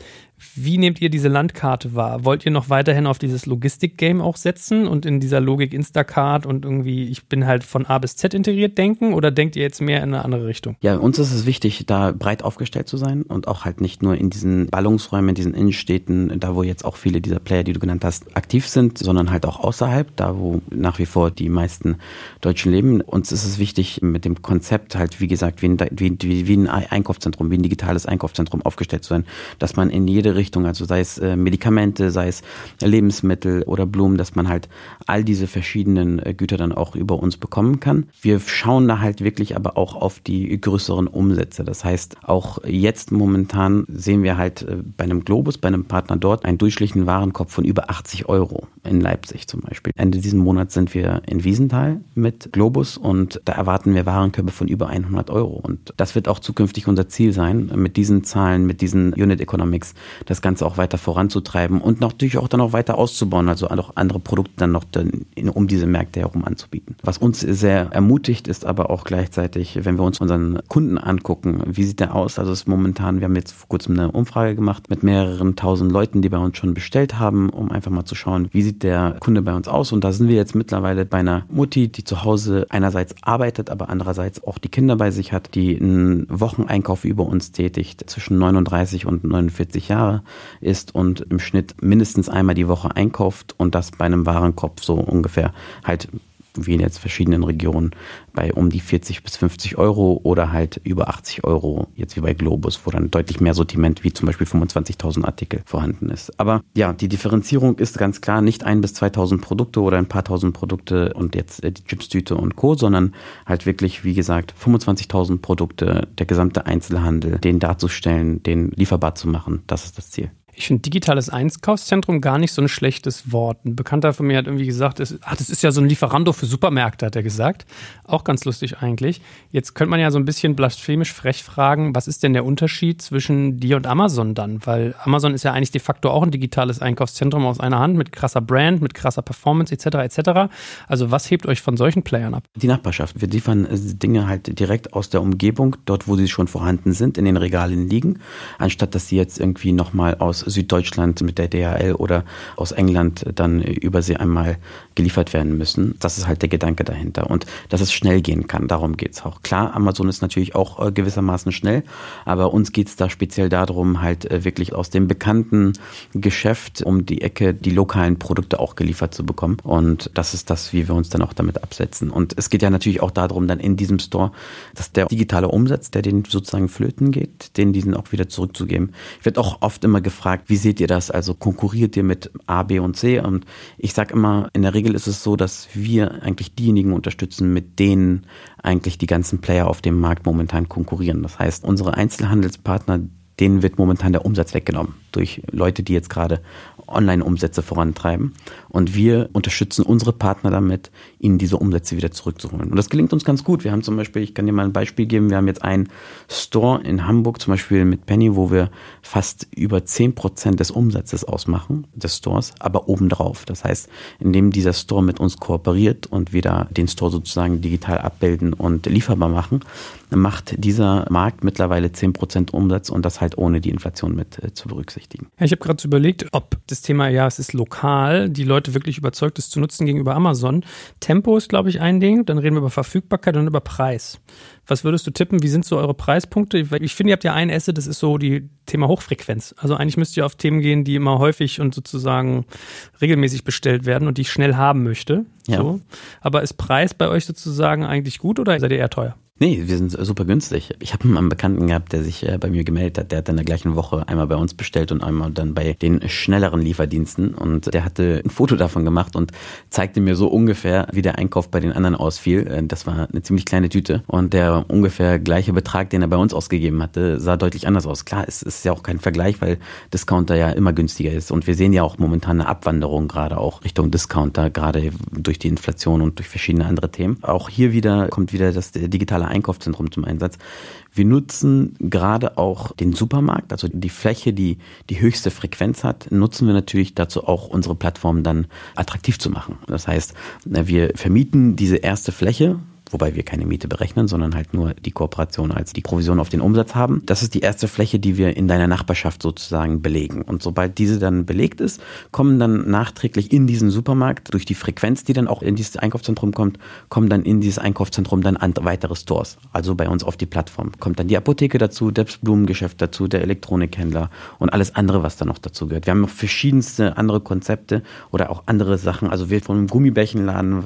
Wie nehmt ihr diese Landkarte wahr? Wollt ihr noch weiterhin auf dieses Logistik-Game auch setzen und in dieser Logik Instacart und irgendwie, ich bin halt von A bis Z integriert denken oder denkt ihr jetzt mehr in eine andere Richtung? Ja, uns ist es wichtig, da breit aufgestellt zu sein und auch halt nicht nur in diesen Ballungsräumen, in diesen Innenstädten, da wo jetzt auch viele dieser Player, die du genannt hast, aktiv sind, sondern halt auch außerhalb, da wo nach wie vor die meisten Deutschen leben. Uns ist es wichtig, mit dem Konzept halt, wie gesagt, wie ein Einkaufszentrum, wie ein digitales Einkaufszentrum aufgestellt zu sein, dass man in jede Richtung, also sei es Medikamente, sei es Lebensmittel oder Blumen, dass man halt all diese verschiedenen Güter dann auch über uns bekommen kann. Wir schauen da halt wirklich aber auch auf die größeren Umsätze. Das heißt, auch jetzt momentan sehen wir halt bei einem Globus, bei einem Partner dort, einen durchschnittlichen Warenkorb von über €80 in Leipzig zum Beispiel. Ende diesen Monats sind wir in Wiesenthal mit Globus und da erwarten wir Warenkörbe von über €100. Und das wird auch zukünftig unser Ziel sein, mit diesen Zahlen, mit diesen Unit Economics das Ganze auch weiter voranzutreiben und natürlich auch dann auch weiter auszubauen, also auch andere Produkte dann noch um diese Märkte herum anzubieten. Was uns sehr ermutigt, ist aber auch gleichzeitig, wenn wir uns unseren Kunden angucken, wie sieht der aus? Also es ist momentan, wir haben jetzt vor kurzem eine Umfrage gemacht mit mehreren tausend Leuten, die bei uns schon bestellt haben, um einfach mal zu schauen, wie sieht der Kunde bei uns aus? Und da sind wir jetzt mittlerweile bei einer Mutti, die zu Hause einerseits arbeitet, aber andererseits auch die Kinder bei sich hat, die einen Wocheneinkauf über uns tätigt, zwischen 39 und 49 Jahre ist und im Schnitt mindestens einmal die Woche einkauft und das bei einem Warenkorb so ungefähr halt wie in jetzt verschiedenen Regionen, bei um die 40 bis 50 Euro oder halt über 80 Euro, jetzt wie bei Globus, wo dann deutlich mehr Sortiment wie zum Beispiel 25.000 Artikel vorhanden ist. Aber ja, die Differenzierung ist ganz klar nicht 1.000 bis 2.000 Produkte oder ein paar tausend Produkte und jetzt die Chipstüte und Co., sondern halt wirklich, wie gesagt, 25.000 Produkte, der gesamte Einzelhandel, den darzustellen, den lieferbar zu machen, das ist das Ziel. Ich finde digitales Einkaufszentrum gar nicht so ein schlechtes Wort. Ein Bekannter von mir hat irgendwie gesagt, das ist ja so ein Lieferando für Supermärkte, hat er gesagt. Auch ganz lustig eigentlich. Jetzt könnte man ja so ein bisschen blasphemisch frech fragen, was ist denn der Unterschied zwischen dir und Amazon dann? Weil Amazon ist ja eigentlich de facto auch ein digitales Einkaufszentrum aus einer Hand mit krasser Brand, mit krasser Performance etc. etc. Also was hebt euch von solchen Playern ab? Die Nachbarschaft. Wir liefern Dinge halt direkt aus der Umgebung, dort wo sie schon vorhanden sind, in den Regalen liegen, anstatt dass sie jetzt irgendwie nochmal aus Süddeutschland mit der DHL oder aus England dann übersee einmal geliefert werden müssen. Das ist halt der Gedanke dahinter und dass es schnell gehen kann, darum geht es auch. Klar, Amazon ist natürlich auch gewissermaßen schnell, aber uns geht es da speziell darum, halt wirklich aus dem bekannten Geschäft um die Ecke die lokalen Produkte auch geliefert zu bekommen und das ist das, wie wir uns dann auch damit absetzen und es geht ja natürlich auch darum, dann in diesem Store, dass der digitale Umsatz, der den sozusagen flöten geht, den diesen auch wieder zurückzugeben. Ich werde auch oft immer gefragt, wie seht ihr das? Also konkurriert ihr mit A, B und C? Und ich sage immer, in der Regel ist es so, dass wir eigentlich diejenigen unterstützen, mit denen eigentlich die ganzen Player auf dem Markt momentan konkurrieren. Das heißt, unsere Einzelhandelspartner, denen wird momentan der Umsatz weggenommen durch Leute, die jetzt gerade Online-Umsätze vorantreiben. Und wir unterstützen unsere Partner damit, ihnen diese Umsätze wieder zurückzuholen. Und das gelingt uns ganz gut. Wir haben zum Beispiel, ich kann dir mal ein Beispiel geben, wir haben jetzt einen Store in Hamburg, zum Beispiel mit Penny, wo wir fast über 10% des Umsatzes ausmachen, des Stores, aber obendrauf. Das heißt, indem dieser Store mit uns kooperiert und wir da den Store sozusagen digital abbilden und lieferbar machen, macht dieser Markt mittlerweile 10% Umsatz und das halt ohne die Inflation mit zu berücksichtigen. Ja, ich habe gerade überlegt, ob das Thema, ja, es ist lokal, die Leute wirklich überzeugt, es zu nutzen gegenüber Amazon. Tempo ist, glaube ich, ein Ding. Dann reden wir über Verfügbarkeit und über Preis. Was würdest du tippen? Wie sind so eure Preispunkte? Ich finde, ihr habt ja ein Asset, das ist so die Thema Hochfrequenz. Also eigentlich müsst ihr auf Themen gehen, die immer häufig und sozusagen regelmäßig bestellt werden und die ich schnell haben möchte. Ja. So. Aber ist Preis bei euch sozusagen eigentlich gut oder seid ihr eher teuer? Nee, wir sind super günstig. Ich habe einen Bekannten gehabt, der sich bei mir gemeldet hat. Der hat in der gleichen Woche einmal bei uns bestellt und einmal dann bei den schnelleren Lieferdiensten. Und der hatte ein Foto davon gemacht und zeigte mir so ungefähr, wie der Einkauf bei den anderen ausfiel. Das war eine ziemlich kleine Tüte. Und der ungefähr gleiche Betrag, den er bei uns ausgegeben hatte, sah deutlich anders aus. Klar, es ist ja auch kein Vergleich, weil Discounter ja immer günstiger ist. Und wir sehen ja auch momentan eine Abwanderung, gerade auch Richtung Discounter, gerade durch die Inflation und durch verschiedene andere Themen. Auch hier wieder kommt wieder das digitale Einkaufszentrum zum Einsatz. Wir nutzen gerade auch den Supermarkt, also die Fläche, die die höchste Frequenz hat, nutzen wir natürlich dazu auch, unsere Plattform dann attraktiv zu machen. Das heißt, wir vermieten diese erste Fläche, wobei wir keine Miete berechnen, sondern halt nur die Kooperation als die Provision auf den Umsatz haben. Das ist die erste Fläche, die wir in deiner Nachbarschaft sozusagen belegen. Und sobald diese dann belegt ist, kommen dann nachträglich in diesen Supermarkt, durch die Frequenz, die dann auch in dieses Einkaufszentrum kommt, kommen dann in dieses Einkaufszentrum dann weitere Stores, also bei uns auf die Plattform. Kommt dann die Apotheke dazu, das Blumengeschäft dazu, der Elektronikhändler und alles andere, was da noch dazu gehört. Wir haben noch verschiedenste andere Konzepte oder auch andere Sachen. Also wir von einem Gummibärchenladen,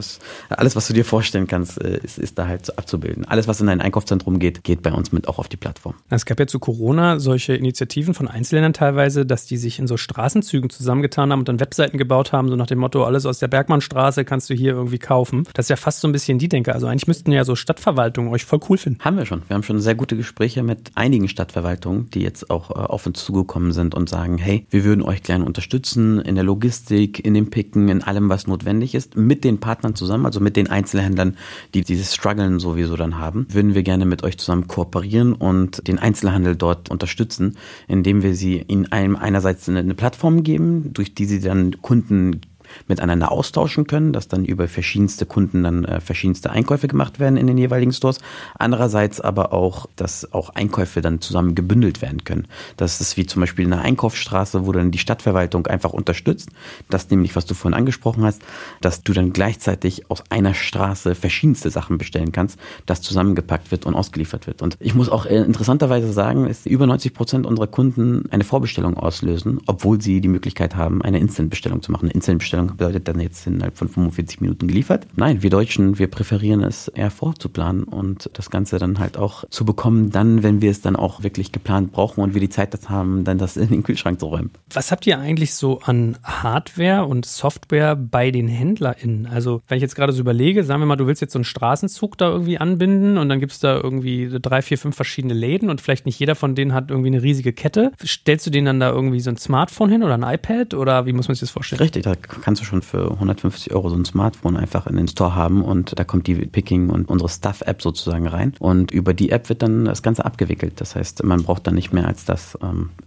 alles, was du dir vorstellen kannst, ist da halt abzubilden. Alles, was in ein Einkaufszentrum geht, geht bei uns mit auch auf die Plattform. Es gab ja zu Corona solche Initiativen von Einzelhändlern teilweise, dass die sich in so Straßenzügen zusammengetan haben und dann Webseiten gebaut haben, so nach dem Motto, alles aus der Bergmannstraße kannst du hier irgendwie kaufen. Das ist ja fast so ein bisschen die Denke. Also eigentlich müssten ja so Stadtverwaltungen euch voll cool finden. Haben wir schon. Wir haben schon sehr gute Gespräche mit einigen Stadtverwaltungen, die jetzt auch auf uns zugekommen sind und sagen, hey, wir würden euch gerne unterstützen in der Logistik, in dem Picken, in allem, was notwendig ist, mit den Partnern zusammen, also mit den Einzelhändlern, die dieses Struggeln sowieso dann haben, würden wir gerne mit euch zusammen kooperieren und den Einzelhandel dort unterstützen, indem wir sie in einem einerseits eine Plattform geben, durch die sie dann Kunden miteinander austauschen können, dass dann über verschiedenste Kunden dann verschiedenste Einkäufe gemacht werden in den jeweiligen Stores. Andererseits aber auch, dass auch Einkäufe dann zusammen gebündelt werden können. Das ist wie zum Beispiel eine Einkaufsstraße, wo dann die Stadtverwaltung einfach unterstützt. Das nämlich, was du vorhin angesprochen hast, dass du dann gleichzeitig aus einer Straße verschiedenste Sachen bestellen kannst, das zusammengepackt wird und ausgeliefert wird. Und ich muss auch interessanterweise sagen, dass über 90% unserer Kunden eine Vorbestellung auslösen, obwohl sie die Möglichkeit haben, eine Instant-Bestellung zu machen. Eine Instant-Bestellung Bestellung bedeutet dann jetzt innerhalb von 45 Minuten geliefert. Nein, wir Deutschen, wir präferieren es eher vorzuplanen und das Ganze dann halt auch zu bekommen, dann, wenn wir es dann auch wirklich geplant brauchen und wir die Zeit dazu haben, dann das in den Kühlschrank zu räumen. Was habt ihr eigentlich so an Hardware und Software bei den HändlerInnen? Also wenn ich jetzt gerade so überlege, sagen wir mal, du willst jetzt so einen Straßenzug da irgendwie anbinden und dann gibt es da irgendwie 3, 4, 5 verschiedene Läden und vielleicht nicht jeder von denen hat irgendwie eine riesige Kette. Stellst du denen dann da irgendwie so ein Smartphone hin oder ein iPad oder wie muss man sich das vorstellen? Richtig, da kannst du schon für 150 Euro so ein Smartphone einfach in den Store haben und da kommt die Picking und unsere Stuff-App sozusagen rein und über die App wird dann das Ganze abgewickelt. Das heißt, man braucht dann nicht mehr als das.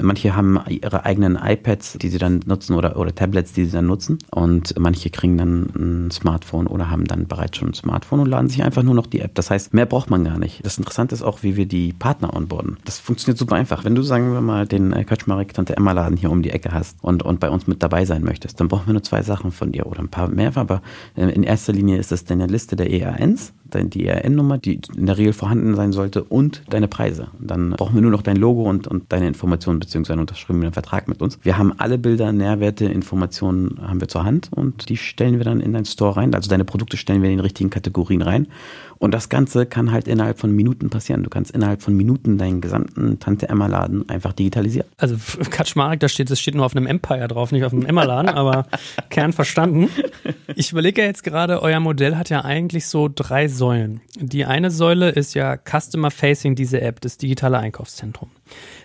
Manche haben ihre eigenen iPads, die sie dann nutzen oder Tablets, die sie dann nutzen und manche kriegen dann ein Smartphone oder haben dann bereits schon ein Smartphone und laden sich einfach nur noch die App. Das heißt, mehr braucht man gar nicht. Das Interessante ist auch, wie wir die Partner onboarden. Das funktioniert super einfach. Wenn du, sagen wir mal, den Kaczmarek Tante Emma Laden hier um die Ecke hast und bei uns mit dabei sein möchtest, dann brauchen wir nur 2 Sachen von dir oder ein paar mehr, aber in erster Linie ist das deine Liste der EANs, die EAN-Nummer, die in der Regel vorhanden sein sollte und deine Preise. Dann brauchen wir nur noch dein Logo und deine Informationen bzw. unterschriebenen Vertrag mit uns. Wir haben alle Bilder, Nährwerte, Informationen haben wir zur Hand und die stellen wir dann in deinen Store rein. Also deine Produkte stellen wir in den richtigen Kategorien rein und das Ganze kann halt innerhalb von Minuten passieren. Du kannst innerhalb von Minuten deinen gesamten Tante-Emma-Laden einfach digitalisieren. Also Kaczmarek, das steht nur auf einem Empire drauf, nicht auf einem Emma-Laden, aber Kern verstanden. Ich überlege jetzt gerade, euer Modell hat ja eigentlich so 3 Säulen. Die eine Säule ist ja Customer Facing, diese App, das digitale Einkaufszentrum.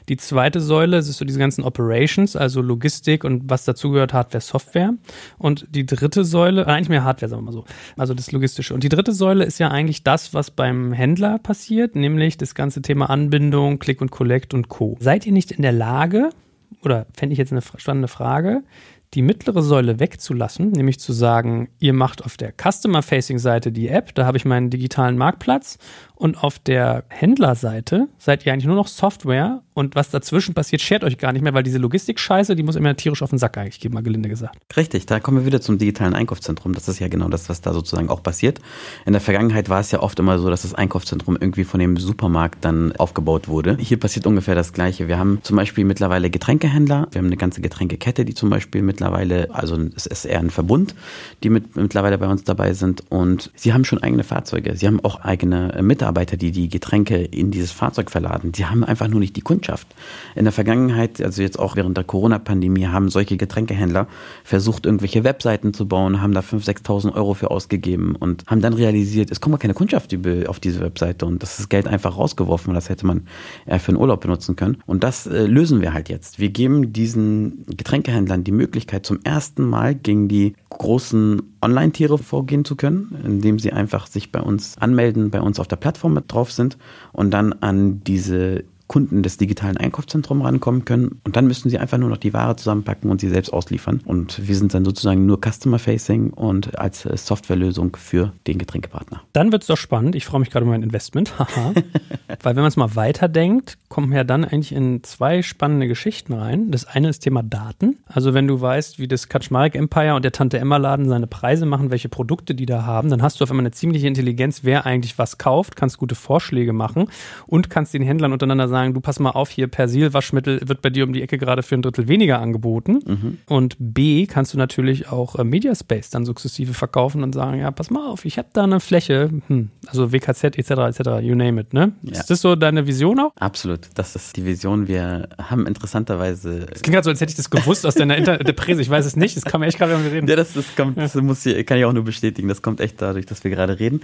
Die zweite Säule ist so diese ganzen Operations, also Logistik und was dazugehört, Hardware, Software. Und die dritte Säule, eigentlich mehr Hardware, sagen wir mal so, also das Logistische. Und die dritte Säule ist ja eigentlich das, was beim Händler passiert, nämlich das ganze Thema Anbindung, Click-&-Collect und Co. Seid ihr nicht in der Lage, oder fände ich jetzt eine spannende Frage, die mittlere Säule wegzulassen, nämlich zu sagen, ihr macht auf der Customer-Facing-Seite die App, da habe ich meinen digitalen Marktplatz und auf der Händlerseite seid ihr eigentlich nur noch Software und was dazwischen passiert, schert euch gar nicht mehr, weil diese Logistik-Scheiße, die muss immer tierisch auf den Sack eigentlich gehen, mal gelinde gesagt. Richtig, da kommen wir wieder zum digitalen Einkaufszentrum, das ist ja genau das, was da sozusagen auch passiert. In der Vergangenheit war es ja oft immer so, dass das Einkaufszentrum irgendwie von dem Supermarkt dann aufgebaut wurde. Hier passiert ungefähr das Gleiche. Wir haben zum Beispiel mittlerweile Getränkehändler, wir haben eine ganze Getränkekette, die zum Beispiel also es ist eher ein Verbund, die mittlerweile bei uns dabei sind und sie haben schon eigene Fahrzeuge, sie haben auch eigene Mitarbeiter, die Getränke in dieses Fahrzeug verladen, sie haben einfach nur nicht die Kundschaft. In der Vergangenheit, also jetzt auch während der Corona-Pandemie, haben solche Getränkehändler versucht, irgendwelche Webseiten zu bauen, haben da 5.000, 6.000 Euro für ausgegeben und haben dann realisiert, es kommt mal keine Kundschaft auf diese Webseite und das ist Geld einfach rausgeworfen und das hätte man für einen Urlaub benutzen können und das lösen wir halt jetzt. Wir geben diesen Getränkehändlern die Möglichkeit, zum ersten Mal gegen die großen Online-Tiere vorgehen zu können, indem sie einfach sich bei uns anmelden, bei uns auf der Plattform mit drauf sind und dann an diese Kunden des digitalen Einkaufszentrums rankommen können und dann müssen sie einfach nur noch die Ware zusammenpacken und sie selbst ausliefern und wir sind dann sozusagen nur Customer-Facing und als Softwarelösung für den Getränkepartner. Dann wird es doch spannend, ich freue mich gerade um mein Investment, weil wenn man es mal weiterdenkt, kommen wir ja dann eigentlich in 2 spannende Geschichten rein. Das eine ist Thema Daten, also wenn du weißt, wie das Kaczmarek-Empire und der Tante-Emma-Laden seine Preise machen, welche Produkte die da haben, dann hast du auf einmal eine ziemliche Intelligenz, wer eigentlich was kauft, kannst gute Vorschläge machen und kannst den Händlern untereinander sagen, du pass mal auf, hier Persil-Waschmittel wird bei dir um die Ecke gerade für ein Drittel weniger angeboten. Mhm. Und B, kannst du natürlich auch Mediaspace dann sukzessive verkaufen und sagen, ja, pass mal auf, ich habe da eine Fläche, also WKZ etc., you name it, ne? Ja. Ist das so deine Vision auch? Absolut, das ist die Vision. Wir haben interessanterweise... Es klingt gerade so, als hätte ich das gewusst aus deiner Presse, ich weiß es nicht, das kann man echt gerade irgendwie reden. Ja, kann ich auch nur bestätigen, das kommt echt dadurch, dass wir gerade reden.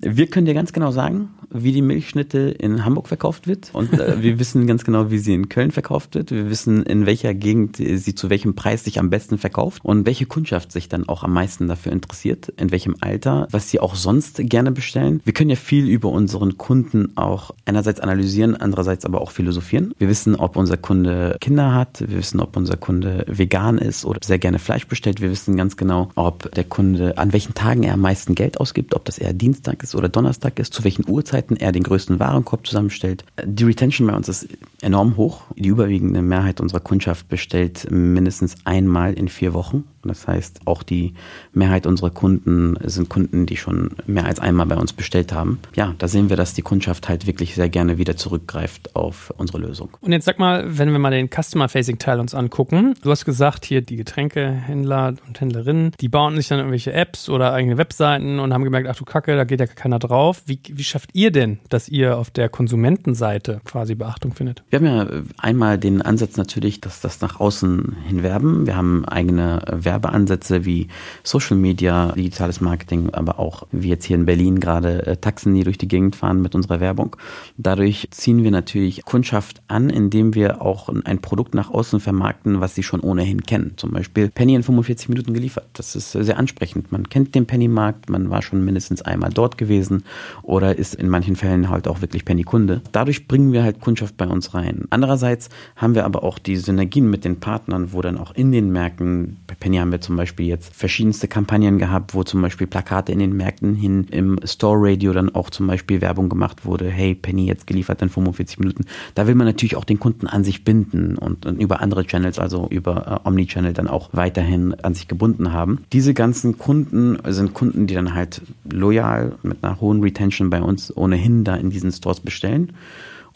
Wir können dir ganz genau sagen, wie die Milchschnitte in Hamburg verkauft wird und wir wissen ganz genau, wie sie in Köln verkauft wird. Wir wissen, in welcher Gegend sie zu welchem Preis sich am besten verkauft und welche Kundschaft sich dann auch am meisten dafür interessiert, in welchem Alter, was sie auch sonst gerne bestellen. Wir können ja viel über unseren Kunden auch einerseits analysieren, andererseits aber auch philosophieren. Wir wissen, ob unser Kunde Kinder hat, wir wissen, ob unser Kunde vegan ist oder sehr gerne Fleisch bestellt. Wir wissen ganz genau, ob der Kunde, an welchen Tagen er am meisten Geld ausgibt, ob das eher Dienstag ist oder Donnerstag ist, zu welchen Uhrzeiten er den größten Warenkorb zusammenstellt. Die Retention bei uns ist enorm hoch. Die überwiegende Mehrheit unserer Kundschaft bestellt mindestens einmal in 4 Wochen. Das heißt, auch die Mehrheit unserer Kunden sind Kunden, die schon mehr als einmal bei uns bestellt haben. Ja, da sehen wir, dass die Kundschaft halt wirklich sehr gerne wieder zurückgreift auf unsere Lösung. Und jetzt sag mal, wenn wir mal den Customer-Facing-Teil uns angucken. Du hast gesagt, hier die Getränkehändler und Händlerinnen, die bauen sich dann irgendwelche Apps oder eigene Webseiten und haben gemerkt, ach du Kacke, da geht ja keiner drauf. Wie schafft ihr denn, dass ihr auf der Konsumentenseite quasi Beachtung findet? Wir haben ja einmal den Ansatz natürlich, dass das nach außen hinwerben. Wir haben eigene Werbeansätze wie Social Media, digitales Marketing, aber auch wie jetzt hier in Berlin gerade Taxen, die durch die Gegend fahren mit unserer Werbung. Dadurch ziehen wir natürlich Kundschaft an, indem wir auch ein Produkt nach außen vermarkten, was sie schon ohnehin kennen. Zum Beispiel Penny in 45 Minuten geliefert. Das ist sehr ansprechend. Man kennt den Penny-Markt, man war schon mindestens einmal dort gewesen oder ist in manchen Fällen halt auch wirklich Penny-Kunde. Dadurch bringen wir halt Kundschaft bei uns rein. Andererseits haben wir aber auch die Synergien mit den Partnern, wo dann auch in den Märkten, bei Penny haben wir zum Beispiel jetzt verschiedenste Kampagnen gehabt, wo zum Beispiel Plakate in den Märkten hin im Store-Radio dann auch zum Beispiel Werbung gemacht wurde, hey, Penny jetzt geliefert in 45 Minuten. Da will man natürlich auch den Kunden an sich binden und über andere Channels, also über Omnichannel dann auch weiterhin an sich gebunden haben. Diese ganzen Kunden sind Kunden, die dann halt loyal mit einer hohen Retention bei uns ohnehin da in diesen Stores bestellen.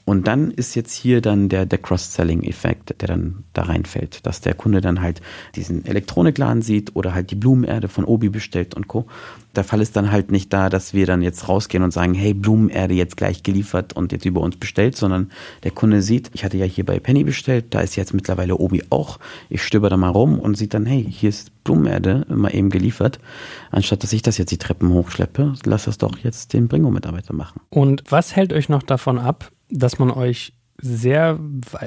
Und dann ist jetzt hier dann der Cross-Selling-Effekt, der dann da reinfällt, dass der Kunde dann halt diesen Elektronikladen sieht oder halt die Blumenerde von Obi bestellt und Co. Der Fall ist dann halt nicht da, dass wir dann jetzt rausgehen und sagen, hey, Blumenerde jetzt gleich geliefert und jetzt über uns bestellt, sondern der Kunde sieht, ich hatte ja hier bei Penny bestellt, da ist jetzt mittlerweile Obi auch. Ich stöber da mal rum und sieht dann, hey, hier ist Blumenerde mal eben geliefert. Anstatt, dass ich das jetzt die Treppen hochschleppe, lass das doch jetzt den Bringoo-Mitarbeiter machen. Und was hält euch noch davon ab, dass man euch sehr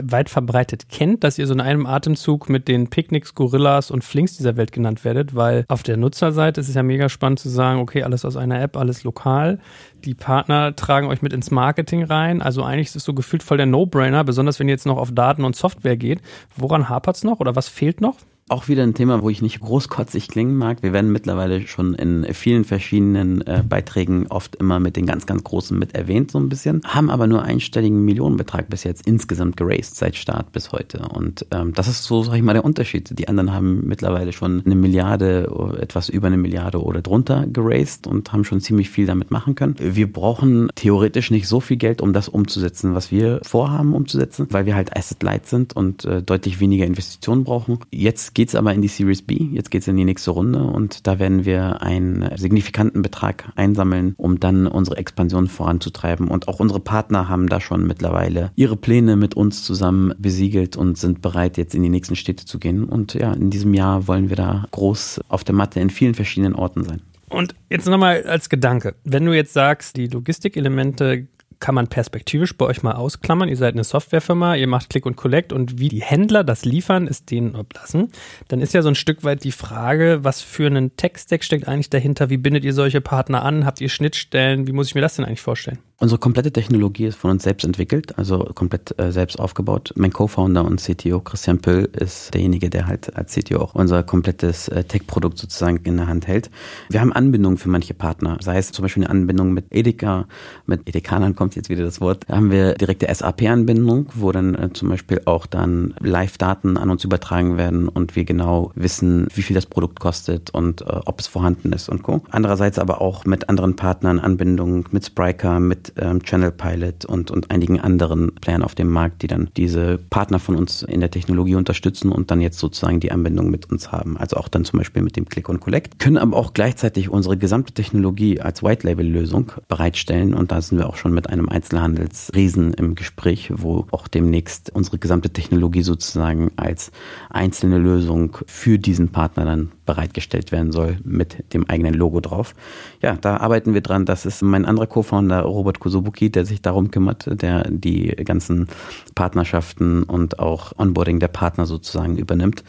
weit verbreitet kennt, dass ihr so in einem Atemzug mit den Picknicks, Gorillas und Flinks dieser Welt genannt werdet, weil auf der Nutzerseite ist es ja mega spannend zu sagen, okay, alles aus einer App, alles lokal. Die Partner tragen euch mit ins Marketing rein. Also eigentlich ist es so gefühlt voll der No-Brainer, besonders wenn ihr jetzt noch auf Daten und Software geht. Woran hapert's noch oder was fehlt noch? Auch wieder ein Thema, wo ich nicht großkotzig klingen mag. Wir werden mittlerweile schon in vielen verschiedenen Beiträgen oft immer mit den ganz, ganz Großen mit erwähnt so ein bisschen, haben aber nur einstelligen Millionenbetrag bis jetzt insgesamt geraced seit Start bis heute. Und das ist so, sag ich mal, der Unterschied. Die anderen haben mittlerweile schon 1 Milliarde, etwas über 1 Milliarde oder drunter geraced und haben schon ziemlich viel damit machen können. Wir brauchen theoretisch nicht so viel Geld, um das umzusetzen, was wir vorhaben umzusetzen, weil wir halt Asset Light sind und deutlich weniger Investitionen brauchen. Jetzt geht es aber in die Series B, jetzt geht es in die nächste Runde und da werden wir einen signifikanten Betrag einsammeln, um dann unsere Expansion voranzutreiben und auch unsere Partner haben da schon mittlerweile ihre Pläne mit uns zusammen besiegelt und sind bereit, jetzt in die nächsten Städte zu gehen und ja, in diesem Jahr wollen wir da groß auf der Matte in vielen verschiedenen Orten sein. Und jetzt nochmal als Gedanke, wenn du jetzt sagst, die Logistikelemente kann man perspektivisch bei euch mal ausklammern. Ihr seid eine Softwarefirma, ihr macht Click-&-Collect und wie die Händler das liefern, ist denen überlassen. Dann ist ja so ein Stück weit die Frage, was für einen Tech-Stack steckt eigentlich dahinter? Wie bindet ihr solche Partner an? Habt ihr Schnittstellen? Wie muss ich mir das denn eigentlich vorstellen? Unsere komplette Technologie ist von uns selbst entwickelt, also komplett selbst aufgebaut. Mein Co-Founder und CTO Christian Pöll ist derjenige, der halt als CTO auch unser komplettes Tech-Produkt sozusagen in der Hand hält. Wir haben Anbindungen für manche Partner, sei es zum Beispiel eine Anbindung mit Edeka, mit Edekanern kommt jetzt wieder das Wort. Da haben wir direkte SAP-Anbindung, wo dann zum Beispiel auch dann Live-Daten an uns übertragen werden und wir genau wissen, wie viel das Produkt kostet und ob es vorhanden ist und Co. Andererseits aber auch mit anderen Partnern Anbindungen, mit Spryker, mit Channel Pilot und einigen anderen Playern auf dem Markt, die dann diese Partner von uns in der Technologie unterstützen und dann jetzt sozusagen die Anbindung mit uns haben. Also auch dann zum Beispiel mit dem Click-&-Collect. Können aber auch gleichzeitig unsere gesamte Technologie als White-Label-Lösung bereitstellen und da sind wir auch schon mit einem Einzelhandelsriesen im Gespräch, wo auch demnächst unsere gesamte Technologie sozusagen als einzelne Lösung für diesen Partner dann bereitgestellt werden soll mit dem eigenen Logo drauf. Ja, da arbeiten wir dran. Das ist mein anderer Co-Founder, Robert Kusubuki, der sich darum kümmert, der die ganzen Partnerschaften und auch Onboarding der Partner sozusagen übernimmt.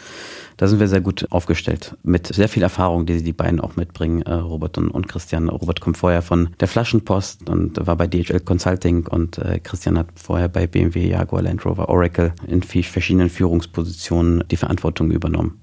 Da sind wir sehr gut aufgestellt mit sehr viel Erfahrung, die die beiden auch mitbringen, Robert und Christian. Robert kommt vorher von der Flaschenpost und war bei DHL Consulting und Christian hat vorher bei BMW, Jaguar, Land Rover, Oracle in verschiedenen Führungspositionen die Verantwortung übernommen.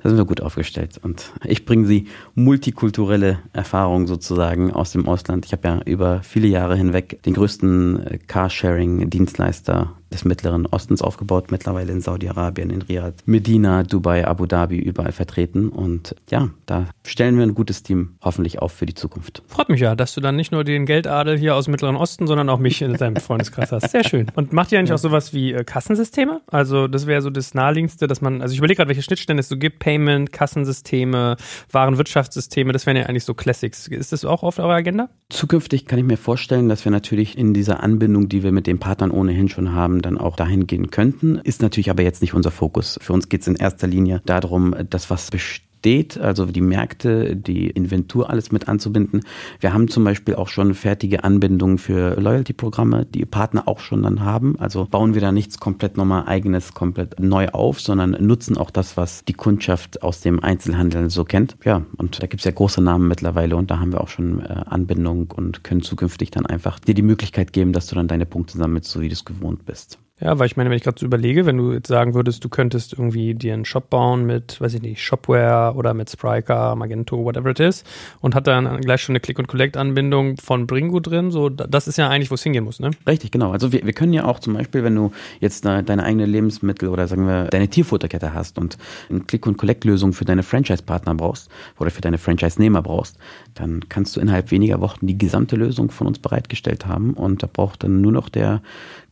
Da sind wir gut aufgestellt und ich bringe die multikulturelle Erfahrung sozusagen aus dem Ausland. Ich habe ja über viele Jahre hinweg den größten Carsharing-Dienstleister des Mittleren Ostens aufgebaut, mittlerweile in Saudi-Arabien, in Riyadh, Medina, Dubai, Abu Dhabi, überall vertreten. Und ja, da stellen wir ein gutes Team hoffentlich auf für die Zukunft. Freut mich ja, dass du dann nicht nur den Geldadel hier aus dem Mittleren Osten, sondern auch mich in deinem Freundeskreis hast. Sehr schön. Und macht ihr eigentlich auch sowas wie Kassensysteme? Also das wäre so das Naheliegendste, dass man, also ich überlege gerade, welche Schnittstellen es so gibt, Payment, Kassensysteme, Warenwirtschaftssysteme, das wären ja eigentlich so Classics. Ist das auch auf eurer Agenda? Zukünftig kann ich mir vorstellen, dass wir natürlich in dieser Anbindung, die wir mit den Partnern ohnehin schon haben, dann auch dahin gehen könnten. Ist natürlich aber jetzt nicht unser Fokus. Für uns geht es in erster Linie darum, dass was besteht, also die Märkte, die Inventur, alles mit anzubinden. Wir haben zum Beispiel auch schon fertige Anbindungen für Loyalty-Programme, die Partner auch schon dann haben. Also bauen wir da nichts komplett nochmal eigenes, komplett neu auf, sondern nutzen auch das, was die Kundschaft aus dem Einzelhandel so kennt. Ja, und da gibt es ja große Namen mittlerweile und da haben wir auch schon Anbindung und können zukünftig dann einfach dir die Möglichkeit geben, dass du dann deine Punkte sammelst, so wie du es gewohnt bist. Ja, weil ich meine, wenn ich gerade so überlege, wenn du jetzt sagen würdest, du könntest irgendwie dir einen Shop bauen mit, weiß ich nicht, Shopware oder mit Spryker, Magento, whatever it is und hat dann gleich schon eine Click-&-Collect-Anbindung von Bringoo drin, so, das ist ja eigentlich, wo es hingehen muss, ne? Richtig, genau. Also wir können ja auch zum Beispiel, wenn du jetzt deine eigene Lebensmittel oder sagen wir deine Tierfutterkette hast und eine Click-&-Collect-Lösung für deine Franchise-Partner brauchst oder für deine Franchise-Nehmer brauchst, dann kannst du innerhalb weniger Wochen die gesamte Lösung von uns bereitgestellt haben und da braucht dann nur noch der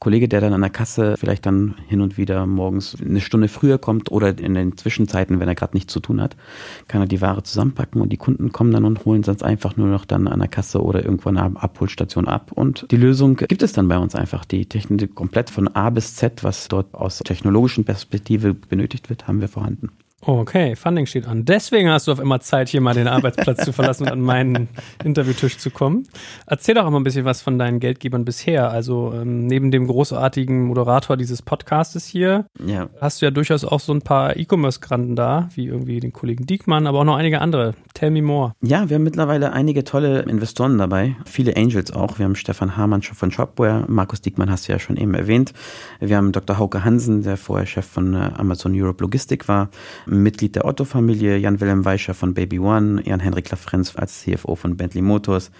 Kollege, der dann an der Kasse vielleicht dann hin und wieder morgens eine Stunde früher kommt oder in den Zwischenzeiten, wenn er gerade nichts zu tun hat, kann er die Ware zusammenpacken und die Kunden kommen dann und holen sonst einfach nur noch dann an der Kasse oder irgendwo an einer Abholstation ab und die Lösung gibt es dann bei uns einfach. Die Technik komplett von A bis Z, was dort aus technologischen Perspektive benötigt wird, haben wir vorhanden. Okay, Funding steht an. Deswegen hast du auf immer Zeit, hier mal den Arbeitsplatz zu verlassen und an meinen Interviewtisch zu kommen. Erzähl doch mal ein bisschen was von deinen Geldgebern bisher. Also neben dem großartigen Moderator dieses Podcastes hier, hast du ja durchaus auch so ein paar E-Commerce-Granden da, wie irgendwie den Kollegen Diekmann, aber auch noch einige andere. Tell me more. Ja, wir haben mittlerweile einige tolle Investoren dabei, viele Angels auch. Wir haben Stefan Hamann von Shopware, Markus Diekmann hast du ja schon eben erwähnt. Wir haben Dr. Hauke Hansen, der vorher Chef von Amazon Europe Logistik war, Mitglied der Otto-Familie, Jan-Wilhelm Weischer von Baby One, Jan-Henrik Lafrenz als CFO von Bentley Motors,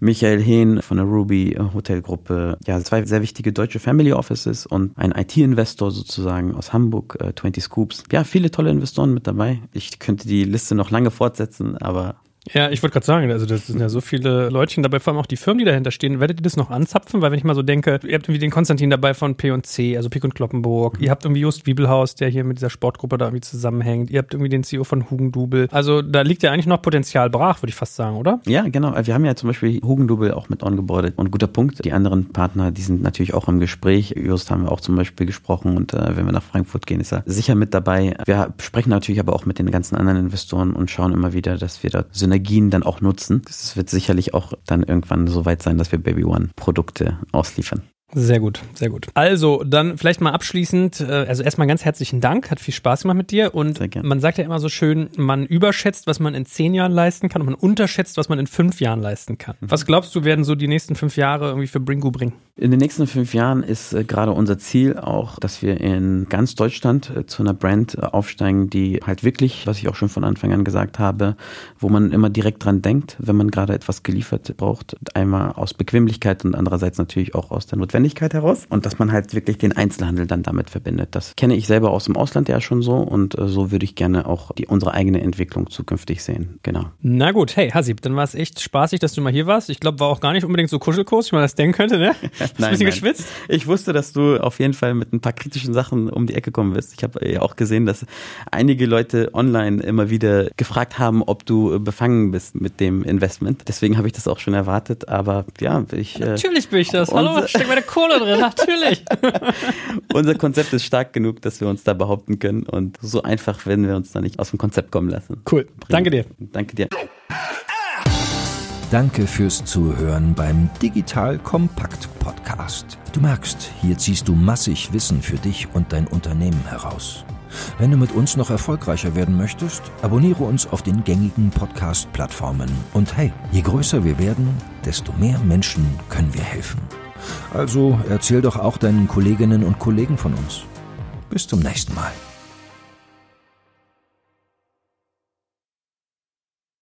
Michael Hehn von der Ruby Hotelgruppe, ja, zwei sehr wichtige deutsche Family Offices und ein IT-Investor sozusagen aus Hamburg, 20 Scoops. Ja, viele tolle Investoren mit dabei. Ich könnte die Liste noch lange fortsetzen, aber... Ja, ich wollte gerade sagen, also das sind ja so viele Leutchen dabei, vor allem auch die Firmen, die dahinter stehen. Werdet ihr das noch anzapfen? Weil wenn ich mal so denke, ihr habt irgendwie den Konstantin dabei von P&C, also Pick und Kloppenburg. Ihr habt irgendwie Just Wiebelhaus, der hier mit dieser Sportgruppe da irgendwie zusammenhängt. Ihr habt irgendwie den CEO von Hugendubel. Also da liegt ja eigentlich noch Potenzial brach, würde ich fast sagen, oder? Ja, genau. Wir haben ja zum Beispiel Hugendubel auch mit ongeboardet. Und guter Punkt, die anderen Partner, die sind natürlich auch im Gespräch. Just haben wir auch zum Beispiel gesprochen und wenn wir nach Frankfurt gehen, ist er sicher mit dabei. Wir sprechen natürlich aber auch mit den ganzen anderen Investoren und schauen immer wieder, dass wir da Synergien dann auch nutzen. Es wird sicherlich auch dann irgendwann so weit sein, dass wir Baby One Produkte ausliefern. Sehr gut, sehr gut. Also, dann vielleicht mal abschließend, also erstmal ganz herzlichen Dank, hat viel Spaß gemacht mit dir und man sagt ja immer so schön, man überschätzt, was man in 10 Jahren leisten kann und man unterschätzt, was man in 5 Jahren leisten kann. Was glaubst du, werden so die nächsten 5 Jahre irgendwie für Bringoo bringen? In den nächsten 5 Jahren ist gerade unser Ziel auch, dass wir in ganz Deutschland zu einer Brand aufsteigen, die halt wirklich, was ich auch schon von Anfang an gesagt habe, wo man immer direkt dran denkt, wenn man gerade etwas geliefert braucht, einmal aus Bequemlichkeit und andererseits natürlich auch aus der Notwendigkeit heraus und dass man halt wirklich den Einzelhandel dann damit verbindet. Das kenne ich selber aus dem Ausland ja schon so und so würde ich gerne auch unsere eigene Entwicklung zukünftig sehen. Genau. Na gut, hey Hasib, dann war es echt spaßig, dass du mal hier warst. Ich glaube, war auch gar nicht unbedingt so Kuschelkurs, wie man das denken könnte, ne? Nein, ein bisschen geschwitzt. Ich wusste, dass du auf jeden Fall mit ein paar kritischen Sachen um die Ecke kommen wirst. Ich habe ja auch gesehen, dass einige Leute online immer wieder gefragt haben, ob du befangen bist mit dem Investment. Deswegen habe ich das auch schon erwartet, aber ja, natürlich bin ich das. Hallo, steck meine Kohle drin, natürlich. Unser Konzept ist stark genug, dass wir uns da behaupten können und so einfach werden wir uns da nicht aus dem Konzept kommen lassen. Cool, danke dir. Danke dir. Danke fürs Zuhören beim Digital Kompakt Podcast. Du merkst, hier ziehst du massig Wissen für dich und dein Unternehmen heraus. Wenn du mit uns noch erfolgreicher werden möchtest, abonniere uns auf den gängigen Podcast-Plattformen. Und hey, je größer wir werden, desto mehr Menschen können wir helfen. Also erzähl doch auch deinen Kolleginnen und Kollegen von uns. Bis zum nächsten Mal.